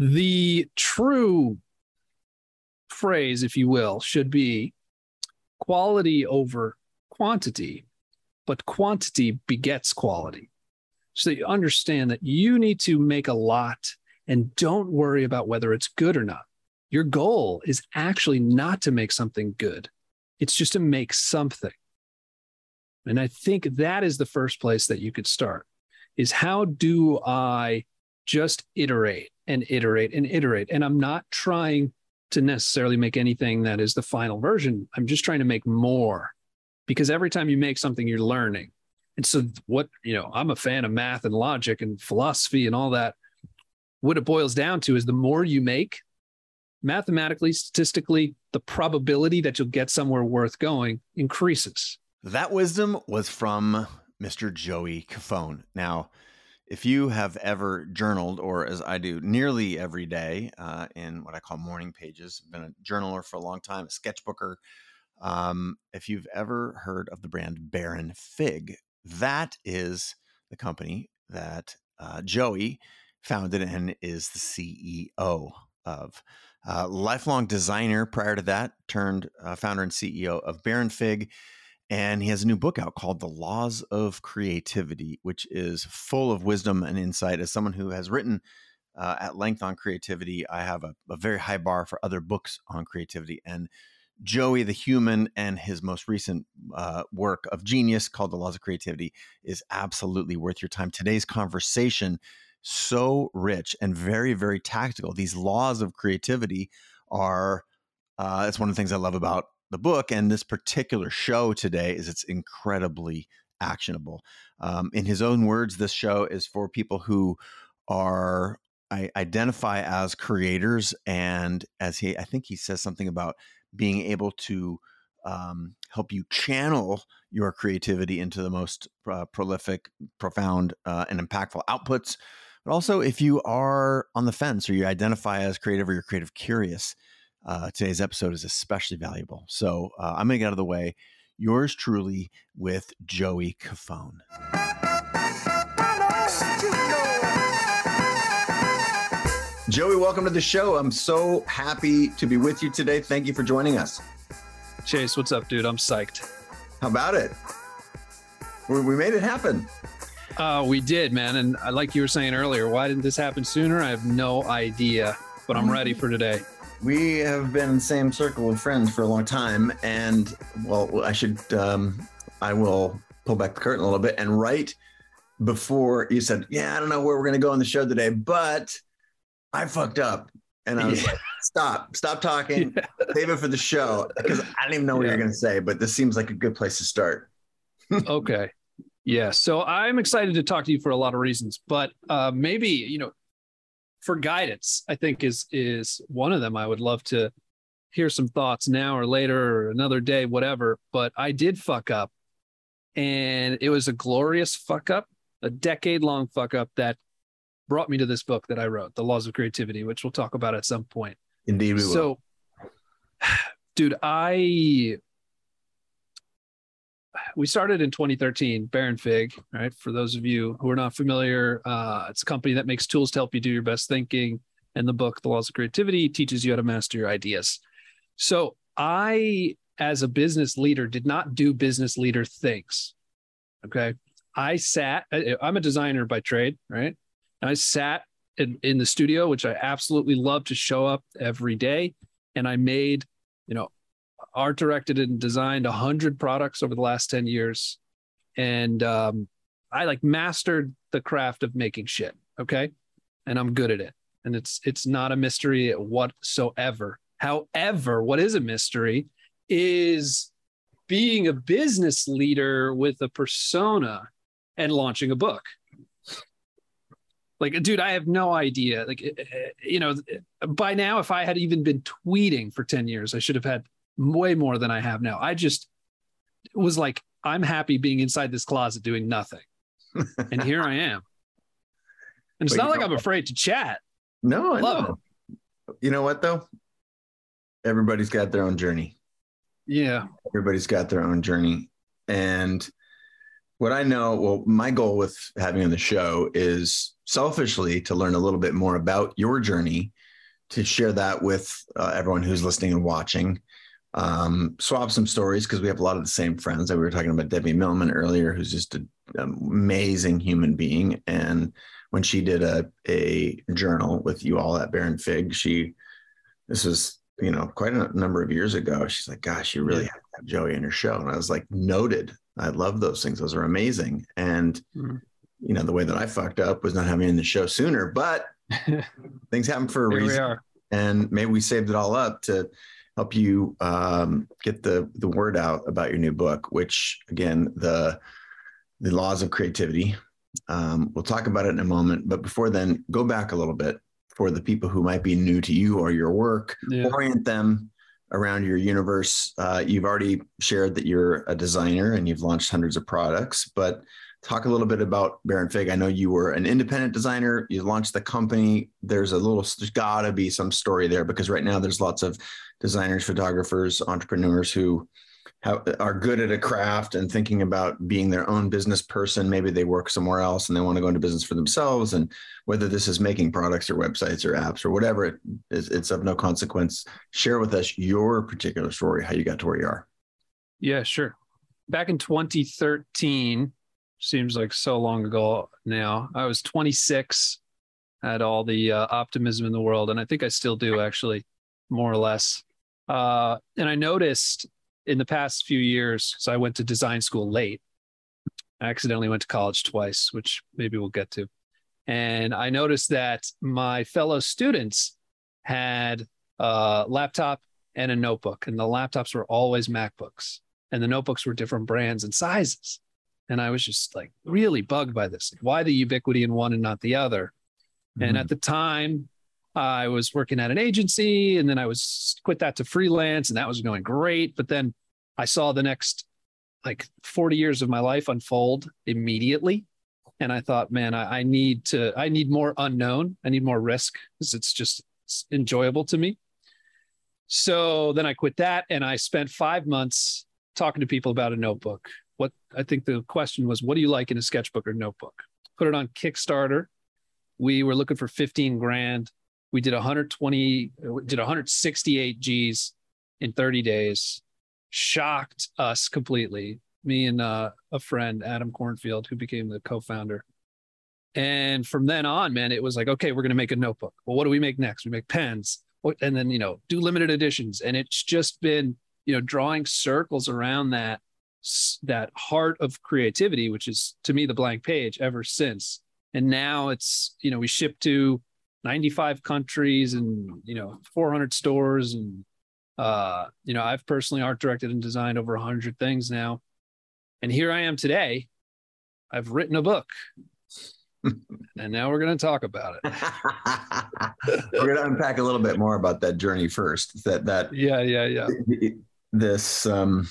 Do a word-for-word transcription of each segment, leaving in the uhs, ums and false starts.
The true phrase, if you will, should be quality over quantity, but quantity begets quality. So that you understand that you need to make a lot and don't worry about whether it's good or not. Your goal is actually not to make something good. It's just to make something. And I think that is the first place that you could start, is how do I just iterate and iterate and iterate? And I'm not trying to necessarily make anything that is the final version. I'm just trying to make more, because every time you make something, you're learning. And so what, you know, I'm a fan of math and logic and philosophy and all that. What it boils down to is the more you make, mathematically, statistically, the probability that you'll get somewhere worth going increases. That wisdom was from Mister Joey Cofone. Now, if you have ever journaled, or as I do nearly every day uh, in what I call morning pages, been a journaler for a long time, a sketchbooker. Um, if you've ever heard of the brand Baronfig, that is the company that uh, Joey founded and is the C E O of. Uh, lifelong designer prior to that, turned uh, founder and C E O of Baronfig. And he has a new book out called The Laws of Creativity, which is full of wisdom and insight. As someone who has written uh, at length on creativity, I have a, a very high bar for other books on creativity. And Joey the Human and his most recent uh, work of genius called The Laws of Creativity is absolutely worth your time. Today's conversation, so rich and very, very tactical. These laws of creativity are, uh, it's one of the things I love about the book and this particular show today, is it's incredibly actionable. Um, in his own words, this show is for people who are, I identify as creators. And as he, I think he says something about being able to um, help you channel your creativity into the most uh, prolific, profound, uh, and impactful outputs. But also if you are on the fence or you identify as creative or you're creative curious, Uh, today's episode is especially valuable. So uh, I'm going to get out of the way. Yours truly with Joey Cofone. Joey, welcome to the show. I'm so happy to be with you today. Thank you for joining us. Chase, what's up, dude? I'm psyched. How about it? We, we made it happen. Uh, we did, man. And like you were saying earlier, why didn't this happen sooner? I have no idea, but I'm ready for today. We have been in the same circle of friends for a long time, and well, I should, um, I will pull back the curtain a little bit. And right before you said, yeah, I don't know where we're going to go on the show today, but I fucked up. And I was yeah. like, stop, stop talking, yeah. save it for the show, because I didn't even know what yeah. you were going to say, but this seems like a good place to start. Okay. Yeah. So I'm excited to talk to you for a lot of reasons, but uh, maybe, you know, for guidance, I think is is one of them. I would love to hear some thoughts now or later or another day, whatever. But I did fuck up, and it was a glorious fuck up, a decade long fuck up that brought me to this book that I wrote, The Laws of Creativity, which we'll talk about at some point. Indeed, we will. So, dude, I we started in twenty thirteen, Baronfig, right? For those of you who are not familiar, uh, it's a company that makes tools to help you do your best thinking. And the book, The Laws of Creativity, teaches you how to master your ideas. So I, as a business leader, did not do business leader things. Okay. I sat, I'm a designer by trade, right? And I sat in, in the studio, which I absolutely love to show up every day. And I made, you know, art directed and designed one hundred products over the last ten years. And um, I like mastered the craft of making shit. Okay. And I'm good at it. And it's, it's not a mystery whatsoever. However, what is a mystery is being a business leader with a persona and launching a book. Like, dude, I have no idea. Like, you know, by now, if I had even been tweeting for ten years, I should have had way more than I have now. I just was like, I'm happy being inside this closet doing nothing. And here I am. And it's Wait, not like I'm afraid to chat. No, I love know. It. You know what, though? Everybody's got their own journey. Yeah. Everybody's got their own journey. And what I know, well, my goal with having on the show is selfishly to learn a little bit more about your journey, to share that with uh, everyone who's listening and watching. Um, swap some stories, because we have a lot of the same friends that we were talking about. Debbie Millman earlier, who's just an amazing human being. And when she did a, a journal with you all at Baronfig, she, this was, you know, quite a number of years ago. She's like, gosh, you really yeah. have to have Joey in your show. And I was like, noted. I love those things. Those are amazing. And, mm-hmm. you know, the way that I fucked up was not having you in the show sooner, but things happen for a Here reason. We are. And maybe we saved it all up to help you um, get the, the word out about your new book, which again, the, the Laws of Creativity. Um, we'll talk about it in a moment, but before then, go back a little bit for the people who might be new to you or your work, yeah. orient them around your universe. Uh, you've already shared that you're a designer and you've launched hundreds of products, but talk a little bit about Baronfig. I know you were an independent designer. You launched the company. There's a little, there's gotta be some story there, because right now there's lots of designers, photographers, entrepreneurs who have, are good at a craft and thinking about being their own business person. Maybe they work somewhere else and they want to go into business for themselves. And whether this is making products or websites or apps or whatever, it is, it's of no consequence. Share with us your particular story, how you got to where you are. Yeah, sure. Back in twenty thirteen, seems like so long ago now, I was twenty-six, had all the uh, optimism in the world. And I think I still do, actually, more or less. Uh, and I noticed in the past few years, so I went to design school late. I accidentally went to college twice, which maybe we'll get to. And I noticed that my fellow students had a laptop and a notebook, and the laptops were always MacBooks, and the notebooks were different brands and sizes. And I was just like really bugged by this. Why the ubiquity in one and not the other? Mm-hmm. And at the time, I was working at an agency, and then I was quit that to freelance, and that was going great. But then I saw the next like forty years of my life unfold immediately. And I thought, man, I, I need to, I need more unknown. I need more risk, because it's just it's enjoyable to me. So then I quit that, and I spent five months talking to people about a notebook. What I think the question was, what do you like in a sketchbook or notebook? Put it on Kickstarter. We were looking for fifteen grand. We did one hundred twenty, did one hundred sixty-eight G's in thirty days. Shocked us completely. Me and uh, a friend, Adam Cornfield, who became the co-founder. And from then on, man, it was like, okay, we're going to make a notebook. Well, what do we make next? We make pens, and then, you know, do limited editions. And it's just been, you know, drawing circles around that that heart of creativity, which is to me the blank page, ever since. And now it's, you know, we ship to ninety-five countries and, you know, four hundred stores. And, uh, you know, I've personally art directed and designed over one hundred things now. And here I am today. I've written a book. And now we're going to talk about it. We're going to unpack a little bit more about that journey first. That, that, yeah, yeah, yeah. This, um,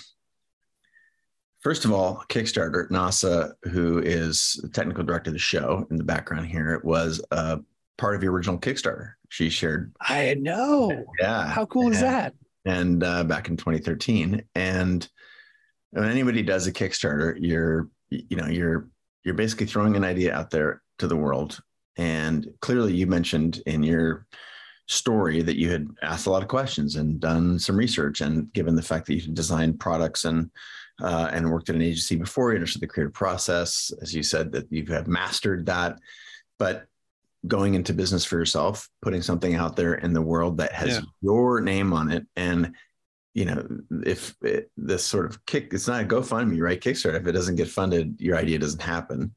first of all, Kickstarter, NASA, who is the technical director of the show in the background here, it was uh, part of your original Kickstarter. She shared. I know. Yeah. How cool and, is that? And uh, back in twenty thirteen. And when anybody does a Kickstarter, you're, you know, you're, you're basically throwing an idea out there to the world. And clearly you mentioned in your story that you had asked a lot of questions and done some research, and given the fact that you had designed products and, Uh, and worked at an agency before, you understood the creative process, as you said, that you have mastered that. But going into business for yourself, putting something out there in the world that has yeah. your name on it, and you know, if it, this sort of kick, it's not a GoFundMe, right? Kickstarter. If it doesn't get funded, your idea doesn't happen.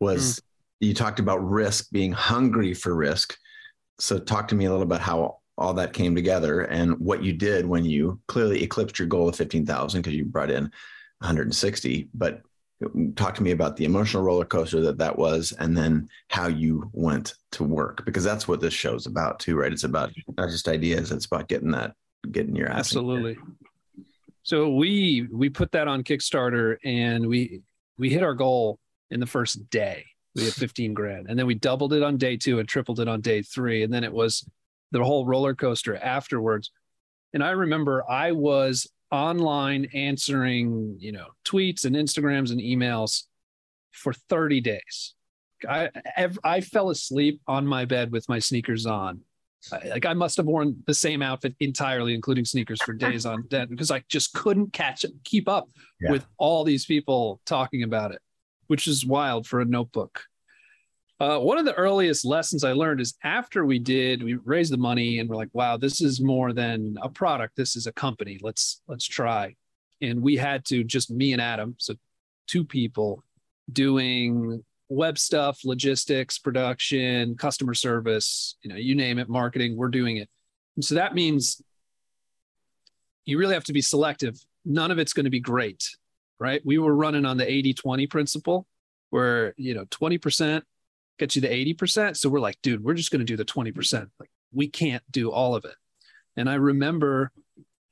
Was mm. you talked about risk, being hungry for risk. So talk to me a little about how all that came together and what you did when you clearly eclipsed your goal of fifteen thousand, because you brought in one hundred sixty, but talk to me about the emotional roller coaster that that was, and then how you went to work, because that's what this show's about too, right? It's about not just ideas. It's about getting that, getting your ass. Absolutely. So we, we put that on Kickstarter, and we, we hit our goal in the first day. We had fifteen grand, and then we doubled it on day two and tripled it on day three. And then it was the whole roller coaster afterwards. And I remember I was online answering, you know, tweets and Instagrams and emails for thirty days. I I fell asleep on my bed with my sneakers on. I, like I must have worn the same outfit entirely, including sneakers, for days on end, because I just couldn't catch it, keep up yeah. with all these people talking about it, which is wild for a notebook. Uh, one of the earliest lessons I learned is after we did, we raised the money and we're like, wow, this is more than a product. This is a company. Let's, let's try. And we had to, just me and Adam, so two people doing web stuff, logistics, production, customer service, you know, you name it, marketing, we're doing it. And so that means you really have to be selective. None of it's going to be great, right? We were running on the eighty twenty principle where, you know, twenty percent gets you the eighty percent. So we're like, dude, we're just going to do the twenty percent. Like, we can't do all of it. And I remember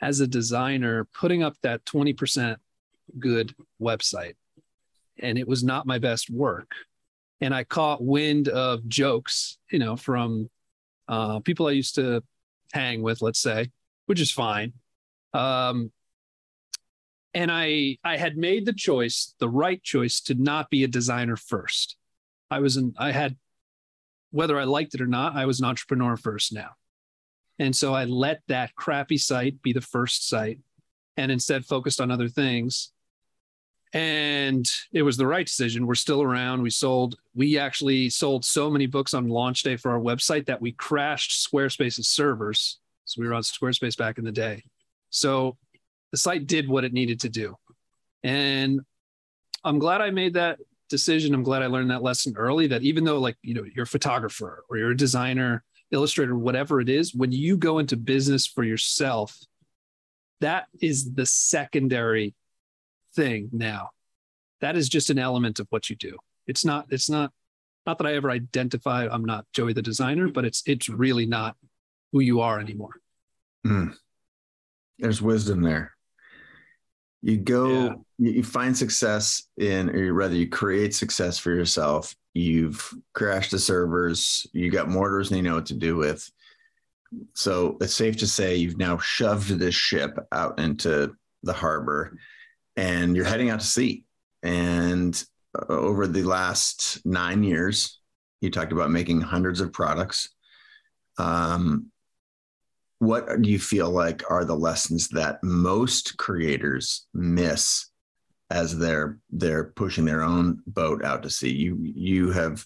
as a designer putting up that twenty percent good website, and it was not my best work. And I caught wind of jokes, you know, from uh, people I used to hang with, let's say, which is fine. Um, and I, I had made the choice, the right choice, to not be a designer first. I was an, I had, whether I liked it or not, I was an entrepreneur first now. And so I let that crappy site be the first site and instead focused on other things. And it was the right decision. We're still around. We sold, we actually sold so many books on launch day for our website that we crashed Squarespace's servers. So we were on Squarespace back in the day. So the site did what it needed to do. And I'm glad I made that decision. I'm glad I learned that lesson early, that even though, like, you know, you're a photographer or you're a designer, illustrator, whatever it is, when you go into business for yourself, that is the secondary thing now. That is just an element of what you do. It's not, it's not, not that I ever identify, I'm not Joey the designer, but it's, it's really not who you are anymore. Mm. There's wisdom there. You go, yeah. you find success in, or rather you create success for yourself. You've crashed the servers. You got mortars and you know what to do with. So it's safe to say you've now shoved this ship out into the harbor and you're heading out to sea. And over the last nine years, you talked about making hundreds of products. Um, What do you feel like are the lessons that most creators miss as they're they're pushing their own boat out to sea? You you have,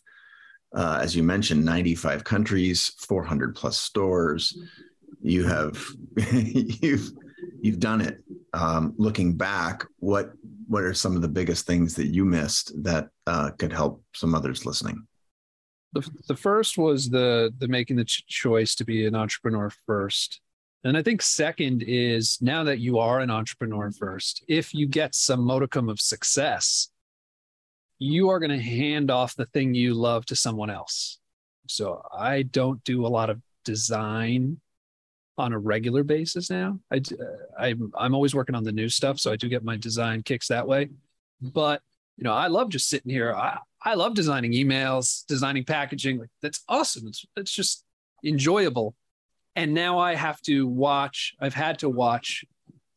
uh, as you mentioned, ninety-five countries, four hundred plus stores. You have you've you've done it. Um, looking back, what what are some of the biggest things that you missed that uh, could help some others listening? The, the first was the the making the ch- choice to be an entrepreneur first. And I think second is, now that you are an entrepreneur first, if you get some modicum of success, you are going to hand off the thing you love to someone else. So I don't do a lot of design on a regular basis now. I, I'm, I'm always working on the new stuff, so I do get my design kicks that way. But you know, I love just sitting here. I, I love designing emails, designing packaging. Like, that's awesome. It's, it's just enjoyable. And now I have to watch, I've had to watch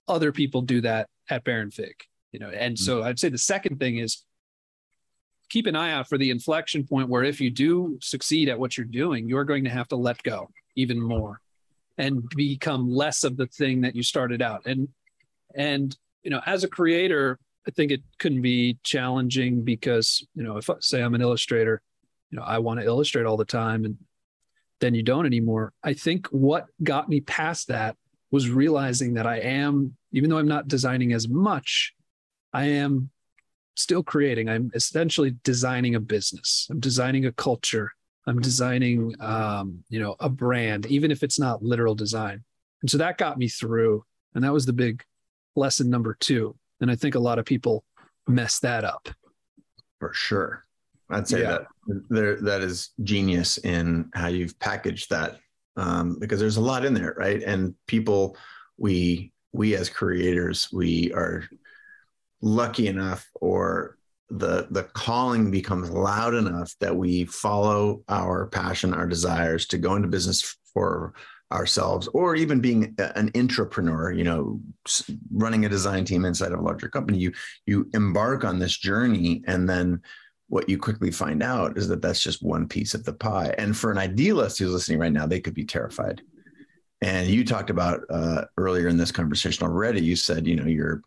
other people do that at Baronfig, you know? And mm-hmm. so I'd say the second thing is keep an eye out for the inflection point where if you do succeed at what you're doing, you're going to have to let go even more and become less of the thing that you started out. And, and, you know, as a creator, I think it can be challenging because, you know, if I say I'm an illustrator, you know, I want to illustrate all the time, and then you don't anymore. I think what got me past that was realizing that I am, even though I'm not designing as much, I am still creating. I'm essentially designing a business. I'm designing a culture. I'm designing, um, you know, a brand, even if it's not literal design. And so that got me through. And that was the big lesson number two. And I think a lot of people mess that up. For sure. I'd say yeah. that there, that is genius in how you've packaged that, um, because there's a lot in there, right? And people, we, we as creators, we are lucky enough, or the, the calling becomes loud enough that we follow our passion, our desires to go into business for ourselves, or even being an intrapreneur, you know, running a design team inside of a larger company. You you embark on this journey, and then what you quickly find out is that that's just one piece of the pie. And for an idealist who's listening right now, they could be terrified. And you talked about uh, earlier in this conversation already, you said, you know, you're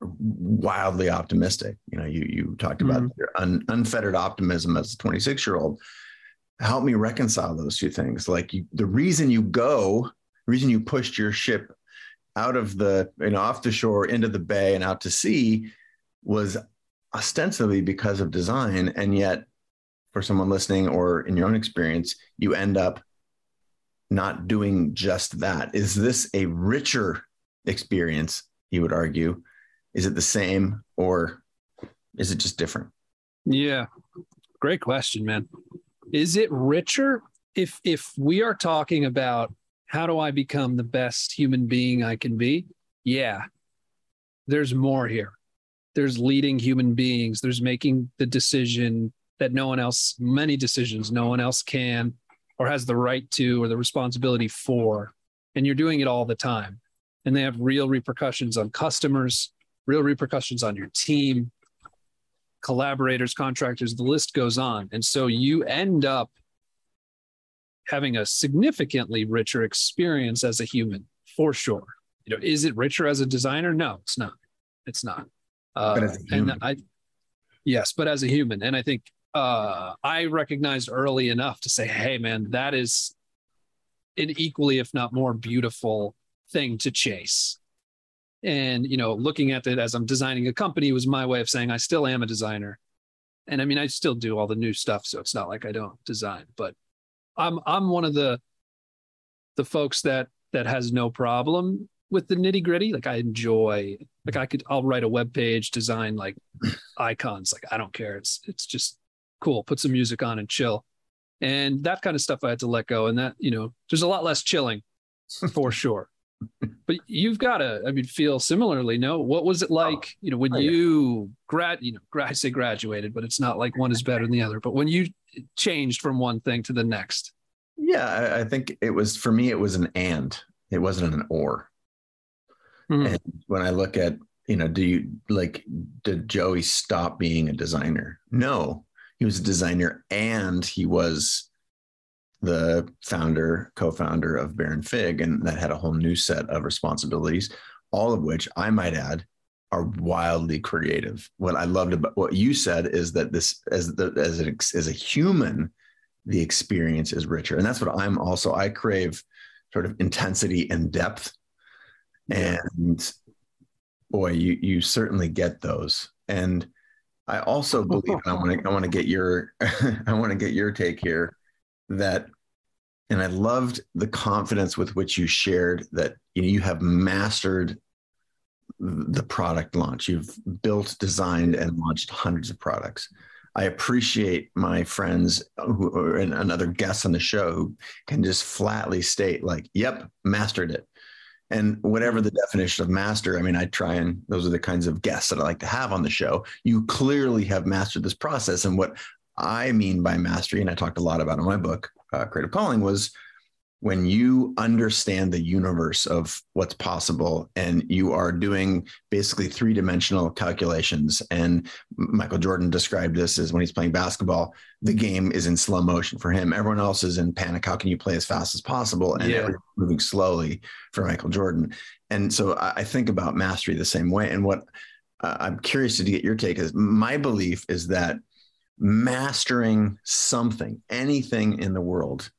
wildly optimistic. You know, you, you talked about mm-hmm. your un, unfettered optimism as a twenty-six year old. Help me reconcile those two things. Like you, the reason you go, the reason you pushed your ship out of the, you know, off the shore into the bay and out to sea was ostensibly because of design. And yet for someone listening or in your own experience, you end up not doing just that. Is this a richer experience, you would argue? Is it the same or is it just different? Yeah. Great question, man. Is it richer? If, if we are talking about how do I become the best human being I can be? Yeah, there's more here. There's leading human beings. There's making the decision that no one else, many decisions no one else can or has the right to or the responsibility for. And you're doing it all the time. And they have real repercussions on customers, real repercussions on your team, collaborators, contractors, the list goes on. And so you end up having a significantly richer experience as a human, for sure. You know, is it richer as a designer? No, it's not. It's not. Uh, but as a human. And I, yes, but as a human. And I think uh, I recognized early enough to say, hey, man, that is an equally, if not more beautiful thing to chase. And, you know, looking at it as I'm designing a company was my way of saying I still am a designer. And I mean, I still do all the new stuff. So it's not like I don't design, but I'm I'm one of the the folks that that has no problem with the nitty gritty. Like I enjoy, like I could, I'll write a web page, design like icons. Like I don't care. It's, it's just cool. Put some music on and chill. And that kind of stuff I had to let go. And that, you know, there's a lot less chilling for sure. But you've got to, I mean, feel similarly. No, what was it like, oh, you know, when oh, you yeah. grad, you know, grad, I say graduated, but it's not like one is better than the other. But when you changed from one thing to the next. Yeah, I, I think it was, for me, it was an and. It wasn't an or. Mm-hmm. And when I look at, you know, do you like, did Joey stop being a designer? No, he was a designer and he was the founder, co-founder of Baronfig, and that had a whole new set of responsibilities, all of which I might add are wildly creative. What I loved about what you said is that this, as the, as an, as a human, the experience is richer, and that's what I'm also. I crave sort of intensity and depth, and boy, you you certainly get those. And I also believe, and I want to I want to get your I want to get your take here. That, and I loved the confidence with which you shared that, you know, you have mastered the product launch. You've built, designed, and launched hundreds of products. I appreciate my friends who are, and another guest on the show who can just flatly state like, yep, mastered it. And whatever the definition of master, I mean, I try and those are the kinds of guests that I like to have on the show. You clearly have mastered this process. And what I mean by mastery, and I talked a lot about in my book, uh, Creative Calling, was when you understand the universe of what's possible and you are doing basically three-dimensional calculations. And Michael Jordan described this as when he's playing basketball, the game is in slow motion for him. Everyone else is in panic. How can you play as fast as possible? And yeah. everyone's moving slowly for Michael Jordan. And so I think about mastery the same way. And what uh, I'm curious to get your take is my belief is that mastering something, anything in the world,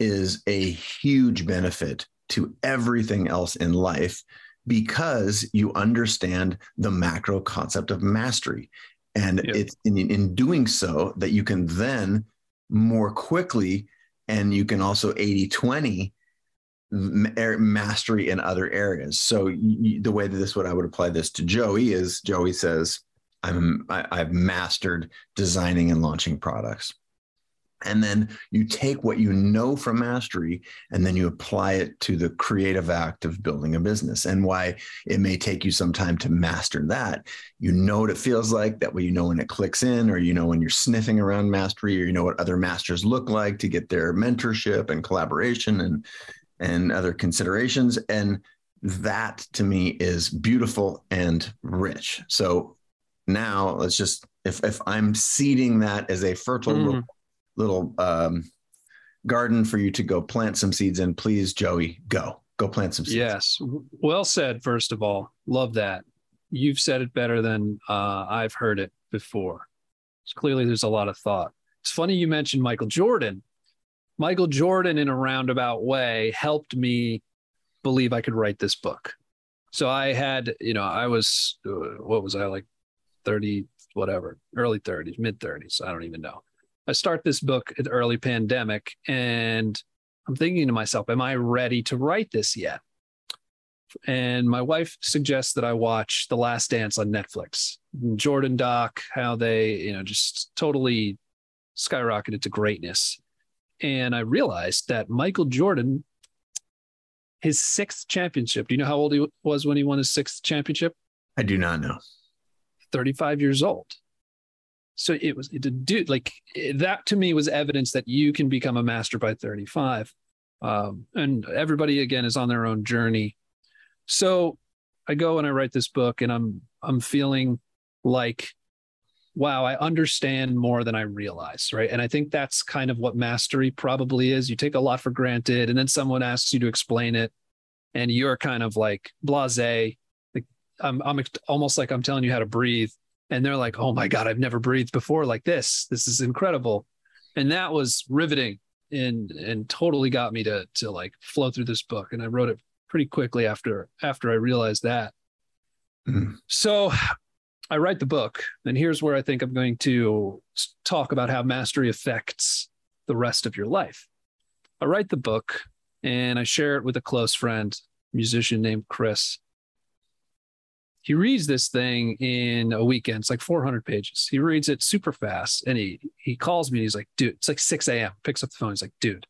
is a huge benefit to everything else in life because you understand the macro concept of mastery. And yeah. it's in, in doing so that you can then more quickly, and you can also eighty twenty mastery in other areas. So you, the way that this, what I would apply this to Joey is Joey says, I'm, I, I've mastered designing and launching products. And then you take what you know from mastery and then you apply it to the creative act of building a business. And why it may take you some time to master that, you know what it feels like, that way you know when it clicks in, or you know when you're sniffing around mastery, or you know what other masters look like to get their mentorship and collaboration and, and other considerations. And that to me is beautiful and rich. So now let's just, if if I'm seeding that as a fertile mm. little, little um, garden for you to go plant some seeds in, please, Joey, go, go plant some seeds. Yes. Well said. First of all, love that. You've said it better than uh, I've heard it before. So clearly there's a lot of thought. It's funny you mentioned Michael Jordan. Michael Jordan, in a roundabout way, helped me believe I could write this book. So I had, you know, I was, what was I, like thirty, whatever, early thirties, mid thirties. I don't even know. I start this book at early pandemic, and I'm thinking to myself, am I ready to write this yet? And my wife suggests that I watch The Last Dance on Netflix. Jordan doc, how they, you know, just totally skyrocketed to greatness. And I realized that Michael Jordan, his sixth championship. Do you know how old he was when he won his sixth championship? I do not know. thirty-five years old. So it was, it, dude, like that to me was evidence that you can become a master by thirty-five. Um, and everybody, again, is on their own journey. So I go and I write this book, and I'm I'm feeling like, wow, I understand more than I realize, right? And I think that's kind of what mastery probably is. You take a lot for granted, and then someone asks you to explain it, and you're kind of like blasé. Like I'm I'm almost like I'm telling you how to breathe, and they're like, oh my God, I've never breathed before like this. This is incredible. And that was riveting and and totally got me to to like flow through this book. And I wrote it pretty quickly after after I realized that. Mm. So I write the book, and here's where I think I'm going to talk about how mastery affects the rest of your life. I write the book, and I share it with a close friend, musician named Chris. He reads this thing in a weekend. It's like four hundred pages. He reads it super fast, and he he calls me, and he's like, dude, it's like six a.m. Picks up the phone. He's like, dude,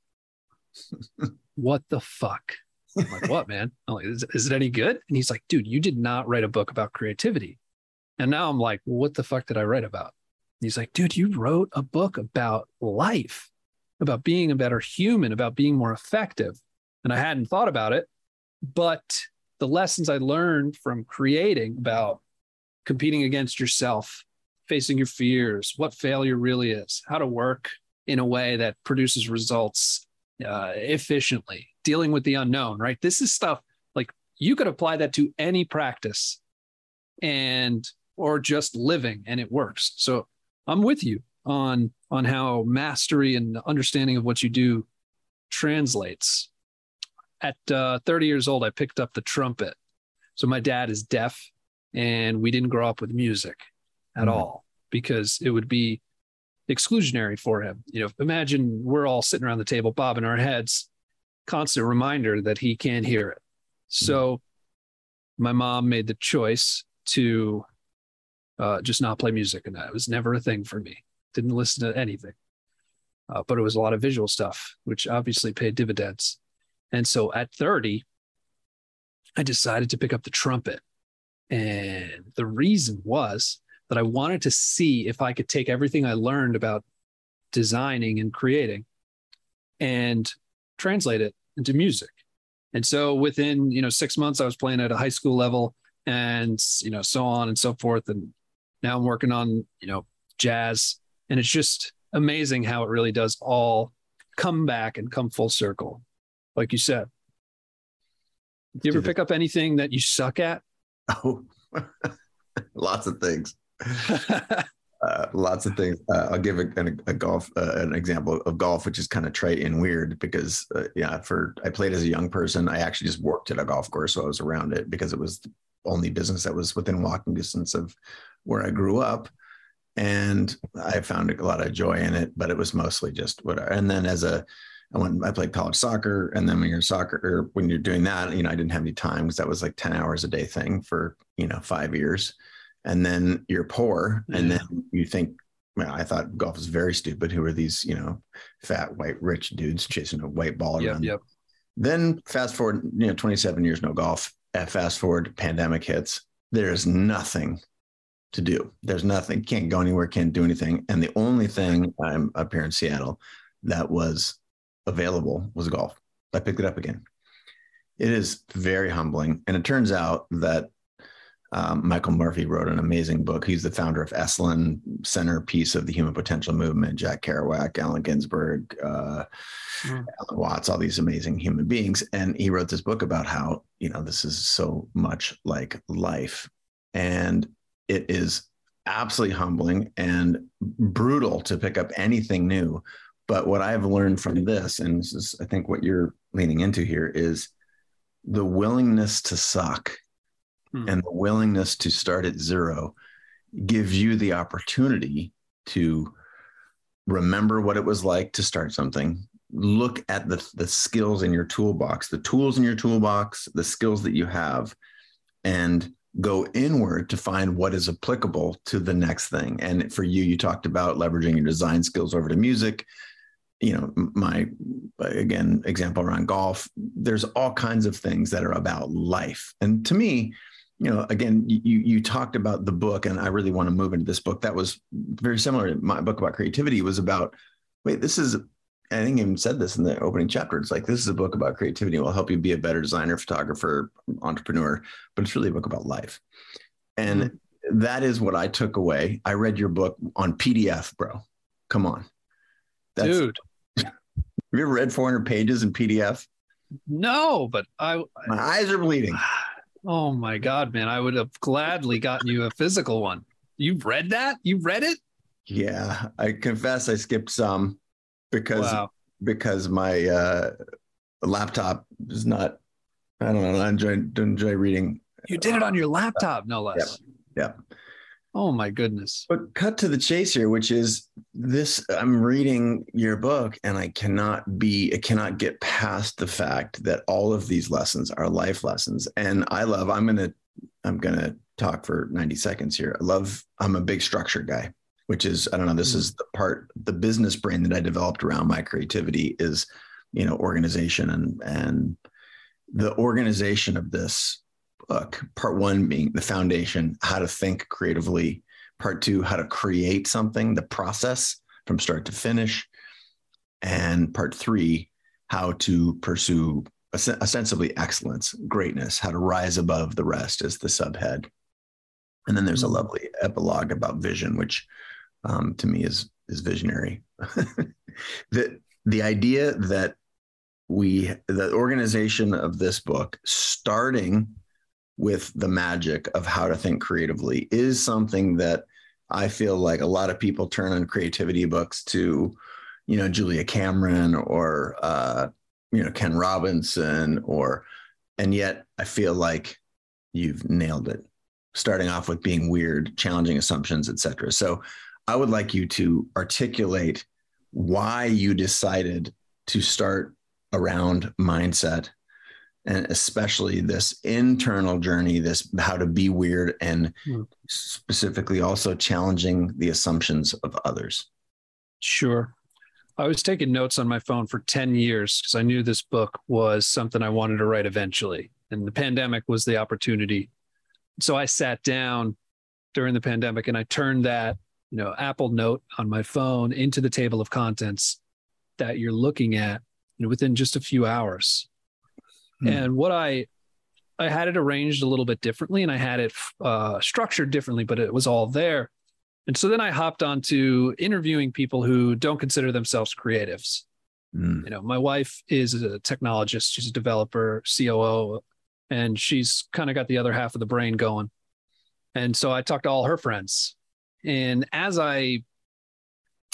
what the fuck? I'm like, what, man? I'm like, is, is it any good? And he's like, dude, you did not write a book about creativity. And now I'm like, well, what the fuck did I write about? And he's like, dude, you wrote a book about life, about being a better human, about being more effective. And I hadn't thought about it, but the lessons I learned from creating about competing against yourself, facing your fears, what failure really is, how to work in a way that produces results uh, efficiently, dealing with the unknown, right? This is stuff like you could apply that to any practice and, or just living, and it works. So I'm with you on, on how mastery and understanding of what you do translates. At uh, thirty years old, I picked up the trumpet. So my dad is deaf, and we didn't grow up with music at mm-hmm. all because it would be exclusionary for him. You know, imagine we're all sitting around the table, bobbing our heads, constant reminder that he can't hear it. So mm-hmm. my mom made the choice to uh, just not play music. And that was never a thing for me. Didn't listen to anything, uh, but it was a lot of visual stuff, which obviously paid dividends. And so at thirty, I decided to pick up the trumpet. And the reason was that I wanted to see if I could take everything I learned about designing and creating and translate it into music. And so within, you know, six months, I was playing at a high school level and, you know, so on and so forth. And now I'm working on, you know, jazz. And it's just amazing how it really does all come back and come full circle. Like you said, do you ever pick up anything that you suck at? Oh, lots of things. uh, lots of things. Uh, I'll give a, a, a golf, uh, an example of golf, which is kind of trite and weird because, uh, yeah, for I played as a young person. I actually just worked at a golf course, so I was around it because it was the only business that was within walking distance of where I grew up. And I found a lot of joy in it, but it was mostly just what. I, and then as a I went, I played college soccer. And then when you're soccer or when you're doing that, you know, I didn't have any time because that was like ten hours a day thing for, you know, five years. And then you're poor. Yeah. And then you think, well, I thought golf was very stupid. Who are these, you know, fat, white, rich dudes chasing a white ball yep, around? Yep. Then fast forward, you know, twenty-seven years, no golf. Fast forward, pandemic hits. There is nothing to do. There's nothing. Can't go anywhere. Can't do anything. And the only thing I'm up here in Seattle that was available was golf. I picked it up again. It is very humbling. And it turns out that Um, Michael Murphy wrote an amazing book. He's the founder of Esalen, centerpiece of the Human Potential Movement, Jack Kerouac, Allen Ginsberg, uh, yeah. Allen Watts, all these amazing human beings. And he wrote this book about how, you know, this is so much like life. And it is absolutely humbling and brutal to pick up anything new. But what I've learned from this, and this is, I think, what you're leaning into here, is the willingness to suck. And the willingness to start at zero gives you the opportunity to remember what it was like to start something, look at the, the skills in your toolbox, the tools in your toolbox, the skills that you have, and go inward to find what is applicable to the next thing. And for you, you talked about leveraging your design skills over to music. You know, my, again, example around golf, there's all kinds of things that are about life. And to me, you know, again, you you talked about the book, and I really want to move into this book. That was very similar to my book about creativity. It was about, wait, this is, I think I even said this in the opening chapter. It's like, this is a book about creativity. It will help you be a better designer, photographer, entrepreneur, but it's really a book about life. And mm-hmm. that is what I took away. I read your book on P D F, bro. Come on. That's, Dude. Have you ever read four hundred pages in P D F? No, but I... My eyes are bleeding. Oh my God, man. I would have gladly gotten you a physical one. You've read that? You read it? Yeah. I confess I skipped some because wow. because my uh, laptop is not... I don't know. I enjoy, don't enjoy reading. You did it on your laptop, no less. Yeah. yeah. Oh my goodness. But cut to the chase here, which is this, I'm reading your book and I cannot be, I cannot get past the fact that all of these lessons are life lessons. And I love, I'm going to, I'm going to talk for ninety seconds here. I love, I'm a big structure guy, which is, I don't know, this mm-hmm. is the part, the business brain that I developed around my creativity is, you know, organization and, and the organization of this. Book. Part one being the foundation, how to think creatively. Part two, how to create something, the process from start to finish. And part three, how to pursue ostensibly excellence, greatness, how to rise above the rest is the subhead. And then there's a lovely epilogue about vision, which um, to me is, is visionary. the, the idea that we, the organization of this book, starting with the magic of how to think creatively, is something that I feel like a lot of people turn on creativity books to, you know, Julia Cameron or, uh, you know, Ken Robinson or, and yet I feel like you've nailed it, starting off with being weird, challenging assumptions, et cetera. So I would like you to articulate why you decided to start around mindset, and especially this internal journey, this how to be weird and specifically also challenging the assumptions of others. Sure. I was taking notes on my phone for ten years because I knew this book was something I wanted to write eventually. And the pandemic was the opportunity. So I sat down during the pandemic and I turned that, you know, Apple Note on my phone into the table of contents that you're looking at, you know, within just a few hours. And what I, I had it arranged a little bit differently and I had it uh, structured differently, but it was all there. And so then I hopped onto interviewing people who don't consider themselves creatives. Mm. You know, my wife is a technologist. She's a developer, C O O, and she's kind of got the other half of the brain going. And so I talked to all her friends. And as I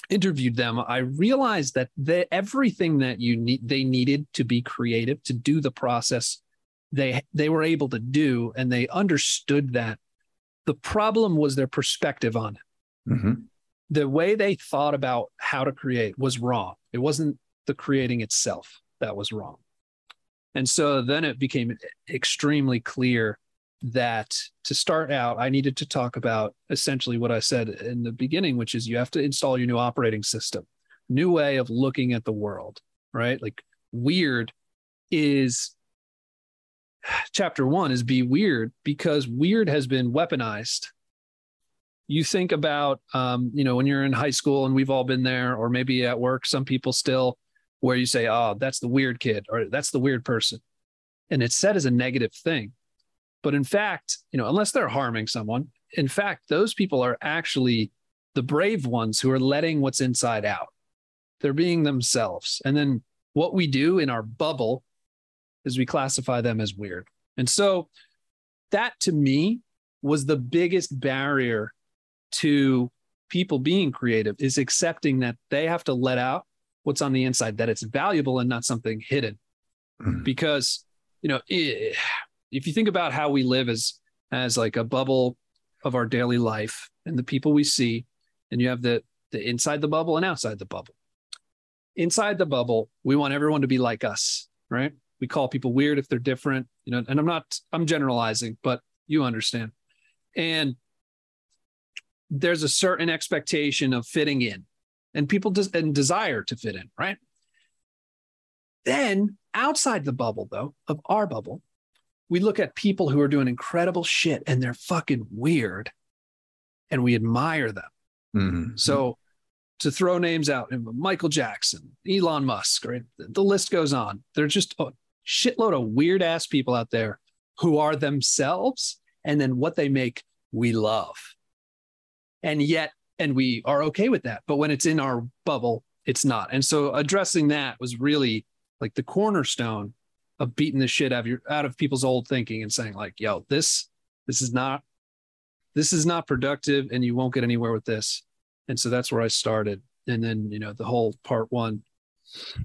interviewed them, I realized that they, everything that you need, they needed to be creative, to do the process, they they were able to do, and they understood that. The problem was their perspective on it. Mm-hmm. The way they thought about how to create was wrong. It wasn't the creating itself that was wrong. And so then it became extremely clear that to start out, I needed to talk about essentially what I said in the beginning, which is you have to install your new operating system, new way of looking at the world, right? Like weird is, chapter one is be weird, because weird has been weaponized. You think about, um, you know, when you're in high school, and we've all been there, or maybe at work, some people still, where you say, oh, that's the weird kid, or that's the weird person. And it's said as a negative thing. But in fact, you know, unless they're harming someone, in fact, those people are actually the brave ones who are letting what's inside out. They're being themselves. And then what we do in our bubble is we classify them as weird. And so that, to me, was the biggest barrier to people being creative, is accepting that they have to let out what's on the inside, that it's valuable and not something hidden. Mm-hmm. Because, you know, if you think about how we live as, as like a bubble of our daily life and the people we see, and you have the, the inside the bubble and outside the bubble. Inside the bubble, we want everyone to be like us, right? We call people weird if they're different, you know, and I'm not, I'm generalizing, but you understand. And there's a certain expectation of fitting in, and people des- and desire to fit in, right? Then outside the bubble, though, of our bubble, we look at people who are doing incredible shit and they're fucking weird, and we admire them. Mm-hmm. So to throw names out, Michael Jackson, Elon Musk, right? The list goes on. They're just a shitload of weird ass people out there who are themselves, and then what they make, we love. And yet, and we are okay with that. But when it's in our bubble, it's not. And so addressing that was really like the cornerstone of beating the shit out of your, out of people's old thinking and saying like, yo, this, this is not, this is not productive, and you won't get anywhere with this. And so that's where I started. And then, you know, the whole part one,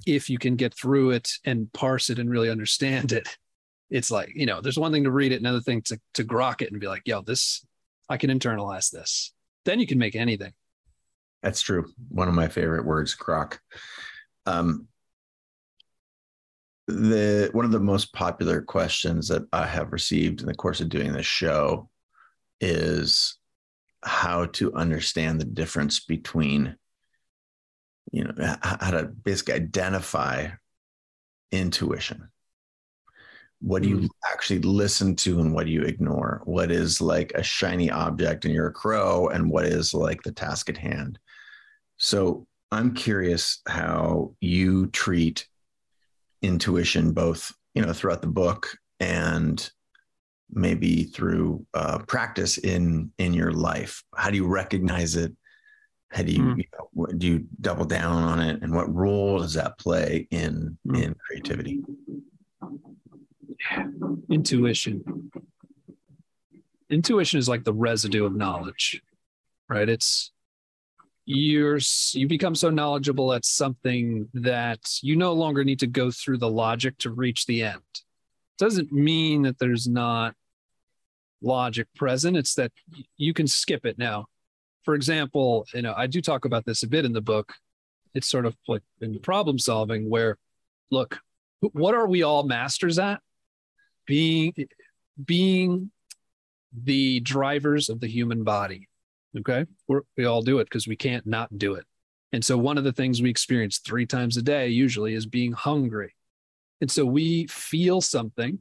if you can get through it and parse it and really understand it, it's like, you know, there's one thing to read it, another thing to, to grok it and be like, yo, this, I can internalize this. Then you can make anything. That's true. One of my favorite words, grok. Um, the one of the most popular questions that I have received in the course of doing this show is how to understand the difference between, you know, how to basically identify intuition. What do you actually listen to and what do you ignore? What is like a shiny object and you're a crow, and what is like the task at hand? So I'm curious how you treat intuition, both, you know, throughout the book and maybe through uh, practice in, in your life. How do you recognize it? How do you, mm. you know, what, do you double down on it? And what role does that play in, mm. in creativity? Intuition. Intuition is like the residue of knowledge, right? It's you're, you become so knowledgeable at something that you no longer need to go through the logic to reach the end. Doesn't mean that there's not logic present. It's that you can skip it now. For example, you know, I do talk about this a bit in the book. It's sort of like in problem solving where, look, what are we all masters at? Being, being the drivers of the human body, okay? We're, we all do it because we can't not do it. And so one of the things we experience three times a day usually is being hungry. And so we feel something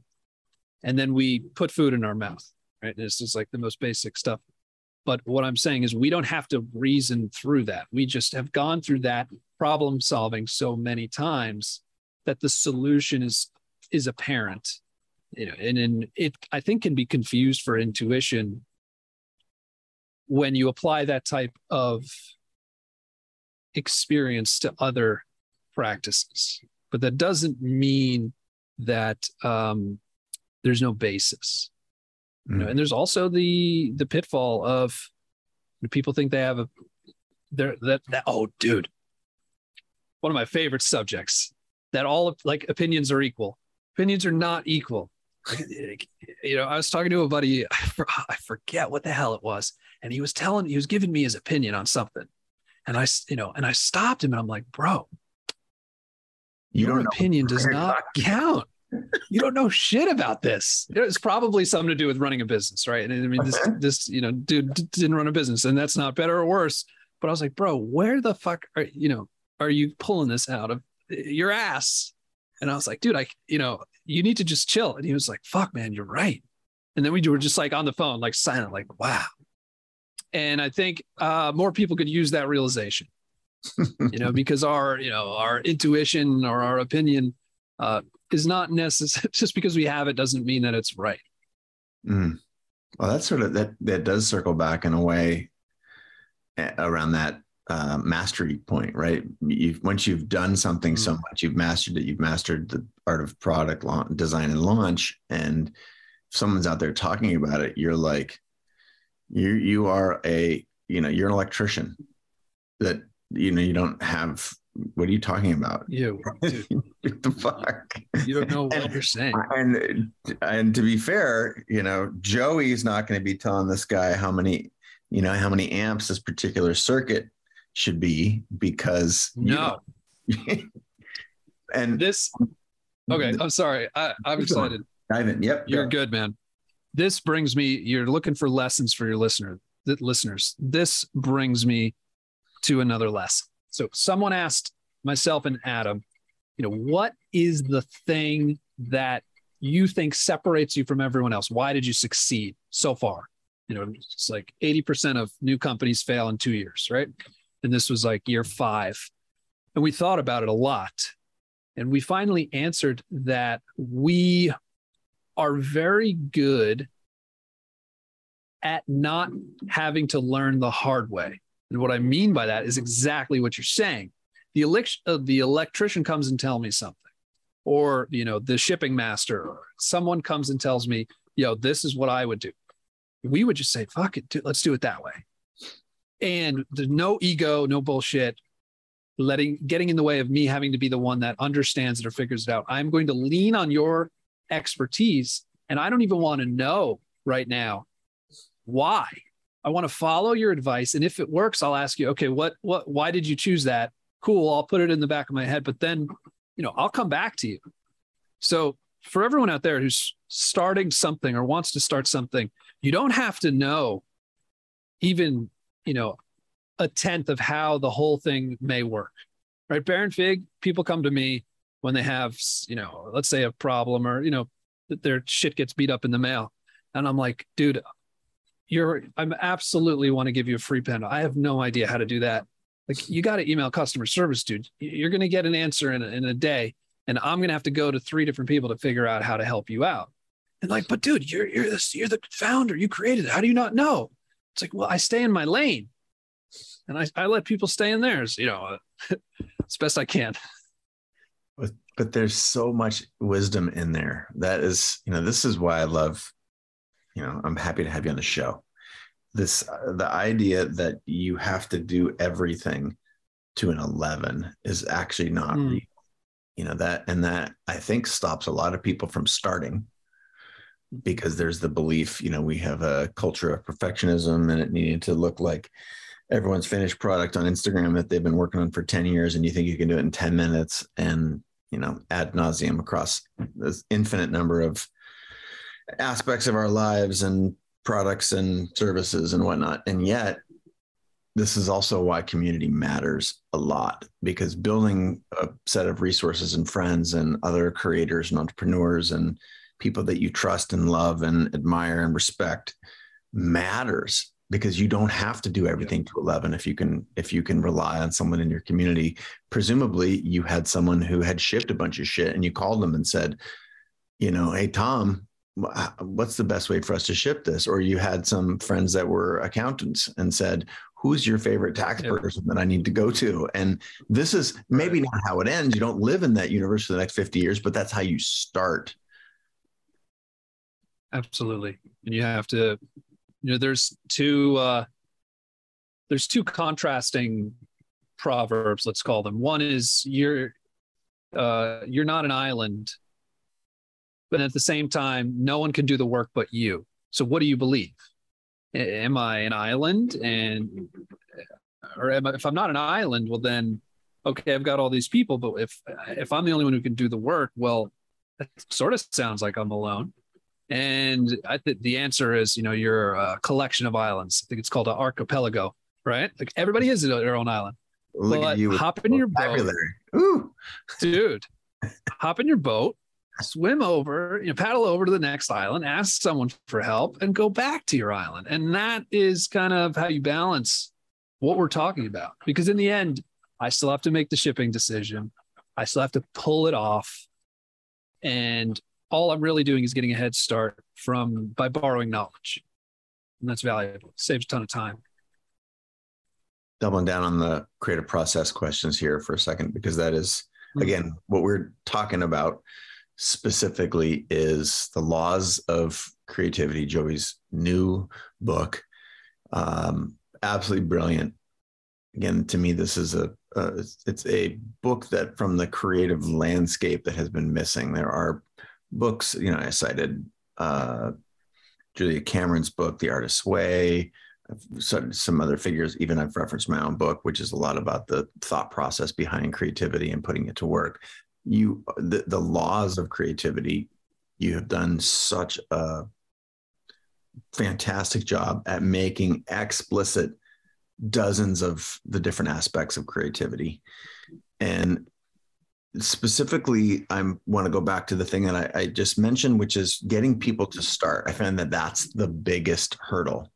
and then we put food in our mouth, right? And it's just like the most basic stuff. But what I'm saying is we don't have to reason through that. We just have gone through that problem solving so many times that the solution is, is apparent. You know, and, and it, I think, can be confused for intuition when you apply that type of experience to other practices. But that doesn't mean that um, there's no basis. Mm. You know, and there's also the the pitfall of people think they have a they're that, that oh dude, one of my favorite subjects, that all of, like opinions are equal. Opinions are not equal. You know, I was talking to a buddy, I forget what the hell it was, and he was telling, he was giving me his opinion on something, and I, you know, and I stopped him, and I'm like, bro, you your opinion does not count. You don't know shit about this. It's probably something to do with running a business, right? And I mean, this, this, you know, dude didn't run a business, and that's not better or worse. But I was like, bro, where the fuck are, you know, are you pulling this out of your ass? And I was like, dude, I, you know, you need to just chill. And he was like, fuck, man, you're right. And then we were just like on the phone, like silent, like, wow. And I think uh, more people could use that realization, you know, because our, you know, our intuition or our opinion uh, is not necessary. Just because we have it doesn't mean that it's right. Mm. Well, that's sort of, that, that does circle back in a way around that uh, mastery point, right? You've, once you've done something mm. so much, you've mastered it, you've mastered the art of product la- design and launch. And if someone's out there talking about it, you're like, you, you are a, you know, you're an electrician that, you know, you don't have, what are you talking about? You, dude. What the fuck? You don't know what and, you're saying. And, and to be fair, you know, Joey's not going to be telling this guy how many, you know, how many amps this particular circuit should be, because no. And this, okay, I'm sorry. I, I'm excited. Dive in. Yep. You're go. Good, man. This brings me, you're looking for lessons for your listener, the listeners. This brings me to another lesson. So someone asked myself and Adam, you know, what is the thing that you think separates you from everyone else? Why did you succeed so far? You know, it's like eighty percent of new companies fail in two years, right? And this was like year five. And we thought about it a lot. And we finally answered that we are very good at not having to learn the hard way. And what I mean by that is exactly what you're saying. The, elect- uh, the electrician comes and tells me something, or, you know, the shipping master, or someone comes and tells me, yo, this is what I would do. We would just say, fuck it, dude, let's do it that way. And there's no ego, no bullshit, letting, getting in the way of me having to be the one that understands it or figures it out. I'm going to lean on your expertise. And I don't even want to know right now why. I want to follow your advice. And if it works, I'll ask you, okay, what, what, why did you choose that? Cool. I'll put it in the back of my head, but then, you know, I'll come back to you. So for everyone out there who's starting something or wants to start something, you don't have to know even, you know, a tenth of how the whole thing may work, right? Baronfig, people come to me when they have, you know, let's say a problem, or, you know, that their shit gets beat up in the mail. And I'm like, dude, You're, I'm absolutely want to give you a free pen. I have no idea how to do that. Like, you got to email customer service, dude. You're going to get an answer in a, in a day, and I'm going to have to go to three different people to figure out how to help you out. And like, but dude, you're you're this, you're the founder. You created it. How do you not know? It's like, well, I stay in my lane, and I, I let people stay in theirs. You know, as best I can. But, but there's so much wisdom in there. That is, you know, this is why I love. You know, I'm happy to have you on the show. This, uh, the idea that you have to do everything to an eleven is actually not mm. real. You know, that, and that I think stops a lot of people from starting, because there's the belief, you know, we have a culture of perfectionism, and it needed to look like everyone's finished product on Instagram that they've been working on for ten years. And you think you can do it in ten minutes, and, you know, ad nauseum across this infinite number of aspects of our lives and products and services and whatnot. And yet this is also why community matters a lot, because building a set of resources and friends and other creators and entrepreneurs and people that you trust and love and admire and respect matters, because you don't have to do everything to eleven. If you can, if you can rely on someone in your community, presumably you had someone who had shipped a bunch of shit and you called them and said, you know, hey, Tom, what's the best way for us to ship this? Or you had some friends that were accountants and said, who's your favorite tax person that I need to go to? And this is maybe not how it ends. You don't live in that universe for the next fifty years, but that's how you start. Absolutely. And you have to, you know, there's two, uh, there's two contrasting proverbs, let's call them. One is you're, uh, you're not an island, but at the same time, no one can do the work but you. So what do you believe? Am I an island? And or am I, if I'm not an island, well then, okay, I've got all these people, but if if I'm the only one who can do the work, well, that sort of sounds like I'm alone. And I think the answer is, you know, you're a collection of islands. I think it's called an archipelago, right? Like everybody is their own island. Look but at you hop in your boat. Ooh. Dude, hop in your boat. Swim over, you know, paddle over to the next island, ask someone for help, and go back to your island. And that is kind of how you balance what we're talking about. Because in the end, I still have to make the shipping decision. I still have to pull it off. And all I'm really doing is getting a head start from by borrowing knowledge. And that's valuable. Saves a ton of time. Doubling down on the creative process questions here for a second, because that is, again, what we're talking about specifically is The Laws of Creativity, Joey's new book. Um, absolutely brilliant. Again, to me, this is a, uh, it's a book that from the creative landscape that has been missing. There are books, you know, I cited uh, Julia Cameron's book, The Artist's Way. I've cited some other figures, even I've referenced my own book, which is a lot about the thought process behind creativity and putting it to work. You, the, the laws of creativity, you have done such a fantastic job at making explicit dozens of the different aspects of creativity. And specifically, I want to go back to the thing that I, I just mentioned, which is getting people to start. I found that that's the biggest hurdle.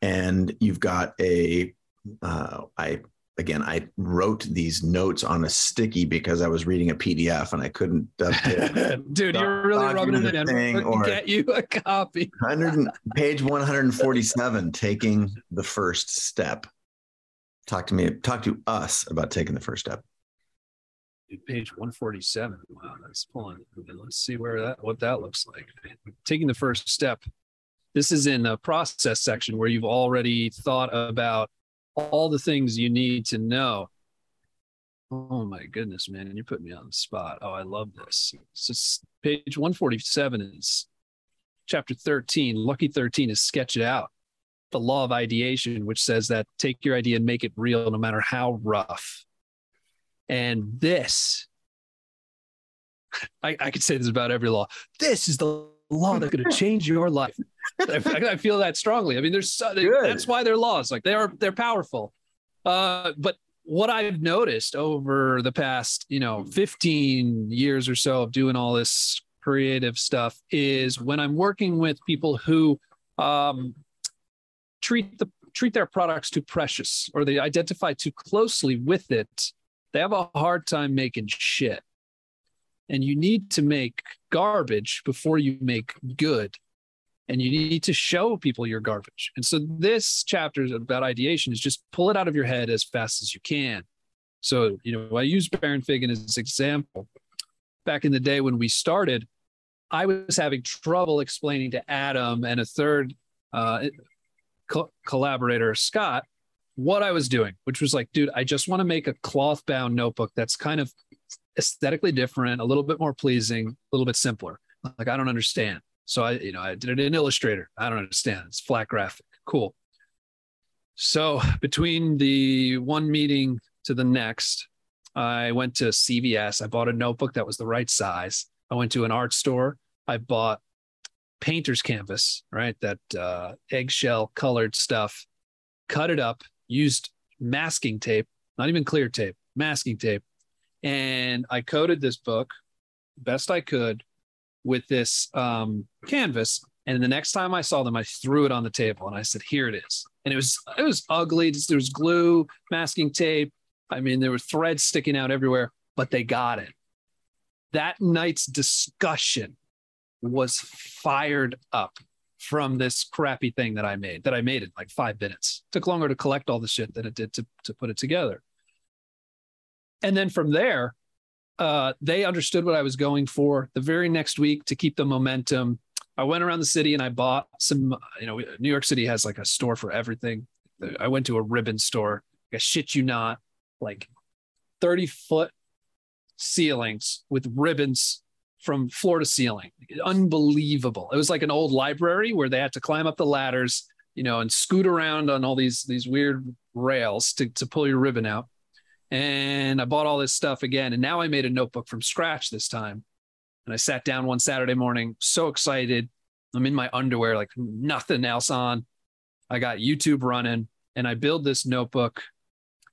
And you've got a, uh, I, again, I wrote these notes on a sticky because I was reading a P D F and I couldn't. Uh, Dude, you're really rubbing it in. We'll get you a copy. Page one forty-seven, taking the first step. Talk to me, talk to us about taking the first step. Page one forty-seven. Wow, that's pulling. Let's see where that, what that looks like. Taking the first step. This is in the process section where you've already thought about all the things you need to know. Oh my goodness, man, you're putting me on the spot. Oh, I love this. It's page one forty-seven is chapter thirteen. Lucky thirteen is sketch it out. The law of ideation, which says that take your idea and make it real no matter how rough. And this, I, I could say this about every law. This is the law that's going to change your life. I, I feel that strongly. I mean, there's so, they, that's why they're laws. Like they are, they're powerful. Uh, but what I've noticed over the past, you know, fifteen years or so of doing all this creative stuff is when I'm working with people who um, treat the treat their products too precious or they identify too closely with it, they have a hard time making shit. And you need to make garbage before you make good. And you need to show people your garbage. And so this chapter about ideation is just pull it out of your head as fast as you can. So, you know, I use Baronfig as an example. Back in the day when we started, I was having trouble explaining to Adam and a third uh, co- collaborator, Scott, what I was doing, which was like, dude, I just want to make a cloth-bound notebook that's kind of aesthetically different, a little bit more pleasing, a little bit simpler. Like, I don't understand. So I, you know, I did it in Illustrator. I don't understand. It's flat graphic. Cool. So between the one meeting to the next, I went to C V S. I bought a notebook that was the right size. I went to an art store. I bought painter's canvas, right? That uh, eggshell colored stuff, cut it up, used masking tape, not even clear tape, masking tape. And I coated this book best I could with this um, canvas. And the next time I saw them, I threw it on the table and I said, here it is. And it was, it was ugly. There was glue, masking tape. I mean, there were threads sticking out everywhere, but they got it. That night's discussion was fired up from this crappy thing that I made, that I made in like five minutes. It took longer to collect all the shit than it did to, to put it together. And then from there, Uh, they understood what I was going for. The very next week, to keep the momentum, I went around the city and I bought some, you know, New York City has like a store for everything. I went to a ribbon store, I shit you not, like thirty foot ceilings with ribbons from floor to ceiling. Unbelievable. It was like an old library where they had to climb up the ladders, you know, and scoot around on all these, these weird rails to, to pull your ribbon out. And I bought all this stuff again. And now I made a notebook from scratch this time. And I sat down one Saturday morning, so excited. I'm in my underwear, like nothing else on. I got YouTube running and I build this notebook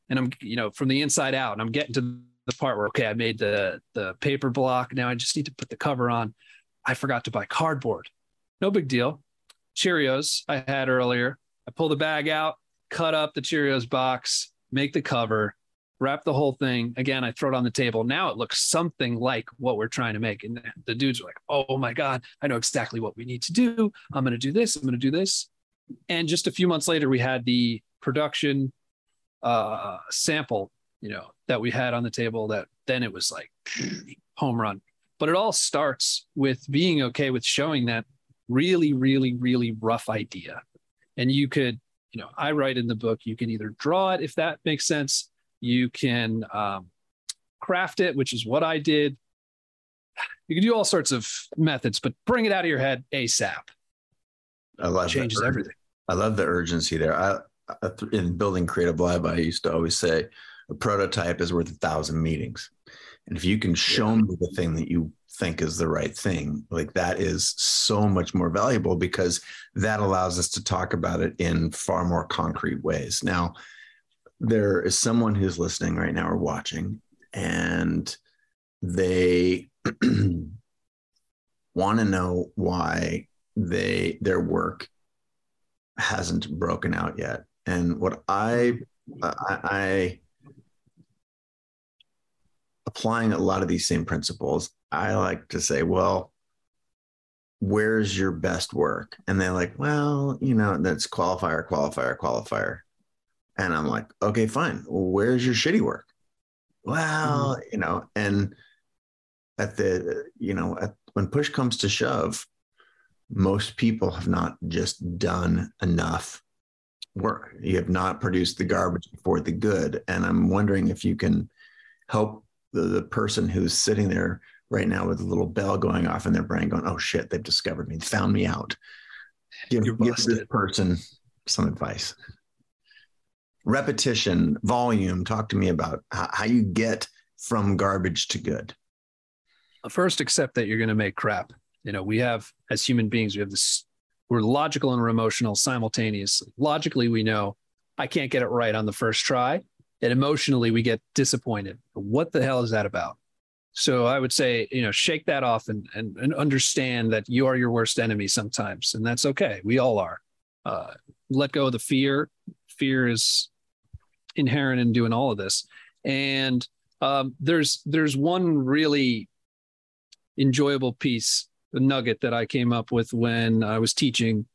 and I'm, you know, from the inside out and I'm getting to the part where, okay, I made the, the paper block. Now I just need to put the cover on. I forgot to buy cardboard. No big deal. Cheerios I had earlier. I pull the bag out, cut up the Cheerios box, make the cover. wrap the whole thing. Again, I throw it on the table. Now it looks something like what we're trying to make. And the dudes are like, oh my God, I know exactly what we need to do. I'm going to do this. I'm going to do this. And just a few months later, we had the production uh, sample, you know, that we had on the table that then it was like home run. But it all starts with being okay with showing that really, really, really rough idea. And you could, you know, I write in the book, you can either draw it, if that makes sense. You can um, craft it, which is what I did. You can do all sorts of methods, but bring it out of your head ASAP. I love it. Changes everything. I love the urgency there. I, I in building Creative Live, I used to always say a prototype is worth a thousand meetings. And if you can show yeah. me the thing that you think is the right thing, like that is so much more valuable because that allows us to talk about it in far more concrete ways. Now, there is someone who's listening right now or watching, and they want to know why they their work hasn't broken out yet. And what I, I, I applying a lot of these same principles, I like to say, well, where's your best work? And they're like, well, you know, that's qualifier, qualifier, qualifier. And I'm like, okay, fine. Where's your shitty work? Well, mm-hmm. you know, and at the, you know, at, when push comes to shove, most people have not just done enough work. You have not produced the garbage before the good. And I'm wondering if you can help the, the person who's sitting there right now with a little bell going off in their brain going, oh shit, they've discovered me, found me out. Give, give this person some advice. Repetition, volume. Talk to me about how you get from garbage to good. First, accept that you're going to make crap. You know, we have, as human beings, we have this, we're logical and we're emotional simultaneously. Logically, we know I can't get it right on the first try. And emotionally, we get disappointed. What the hell is that about? So I would say, you know, shake that off and, and, and understand that you are your worst enemy sometimes. And that's okay. We all are. Uh, let go of the fear. Fear is inherent in doing all of this. And um, there's there's one really enjoyable piece, the nugget that I came up with when I was teaching,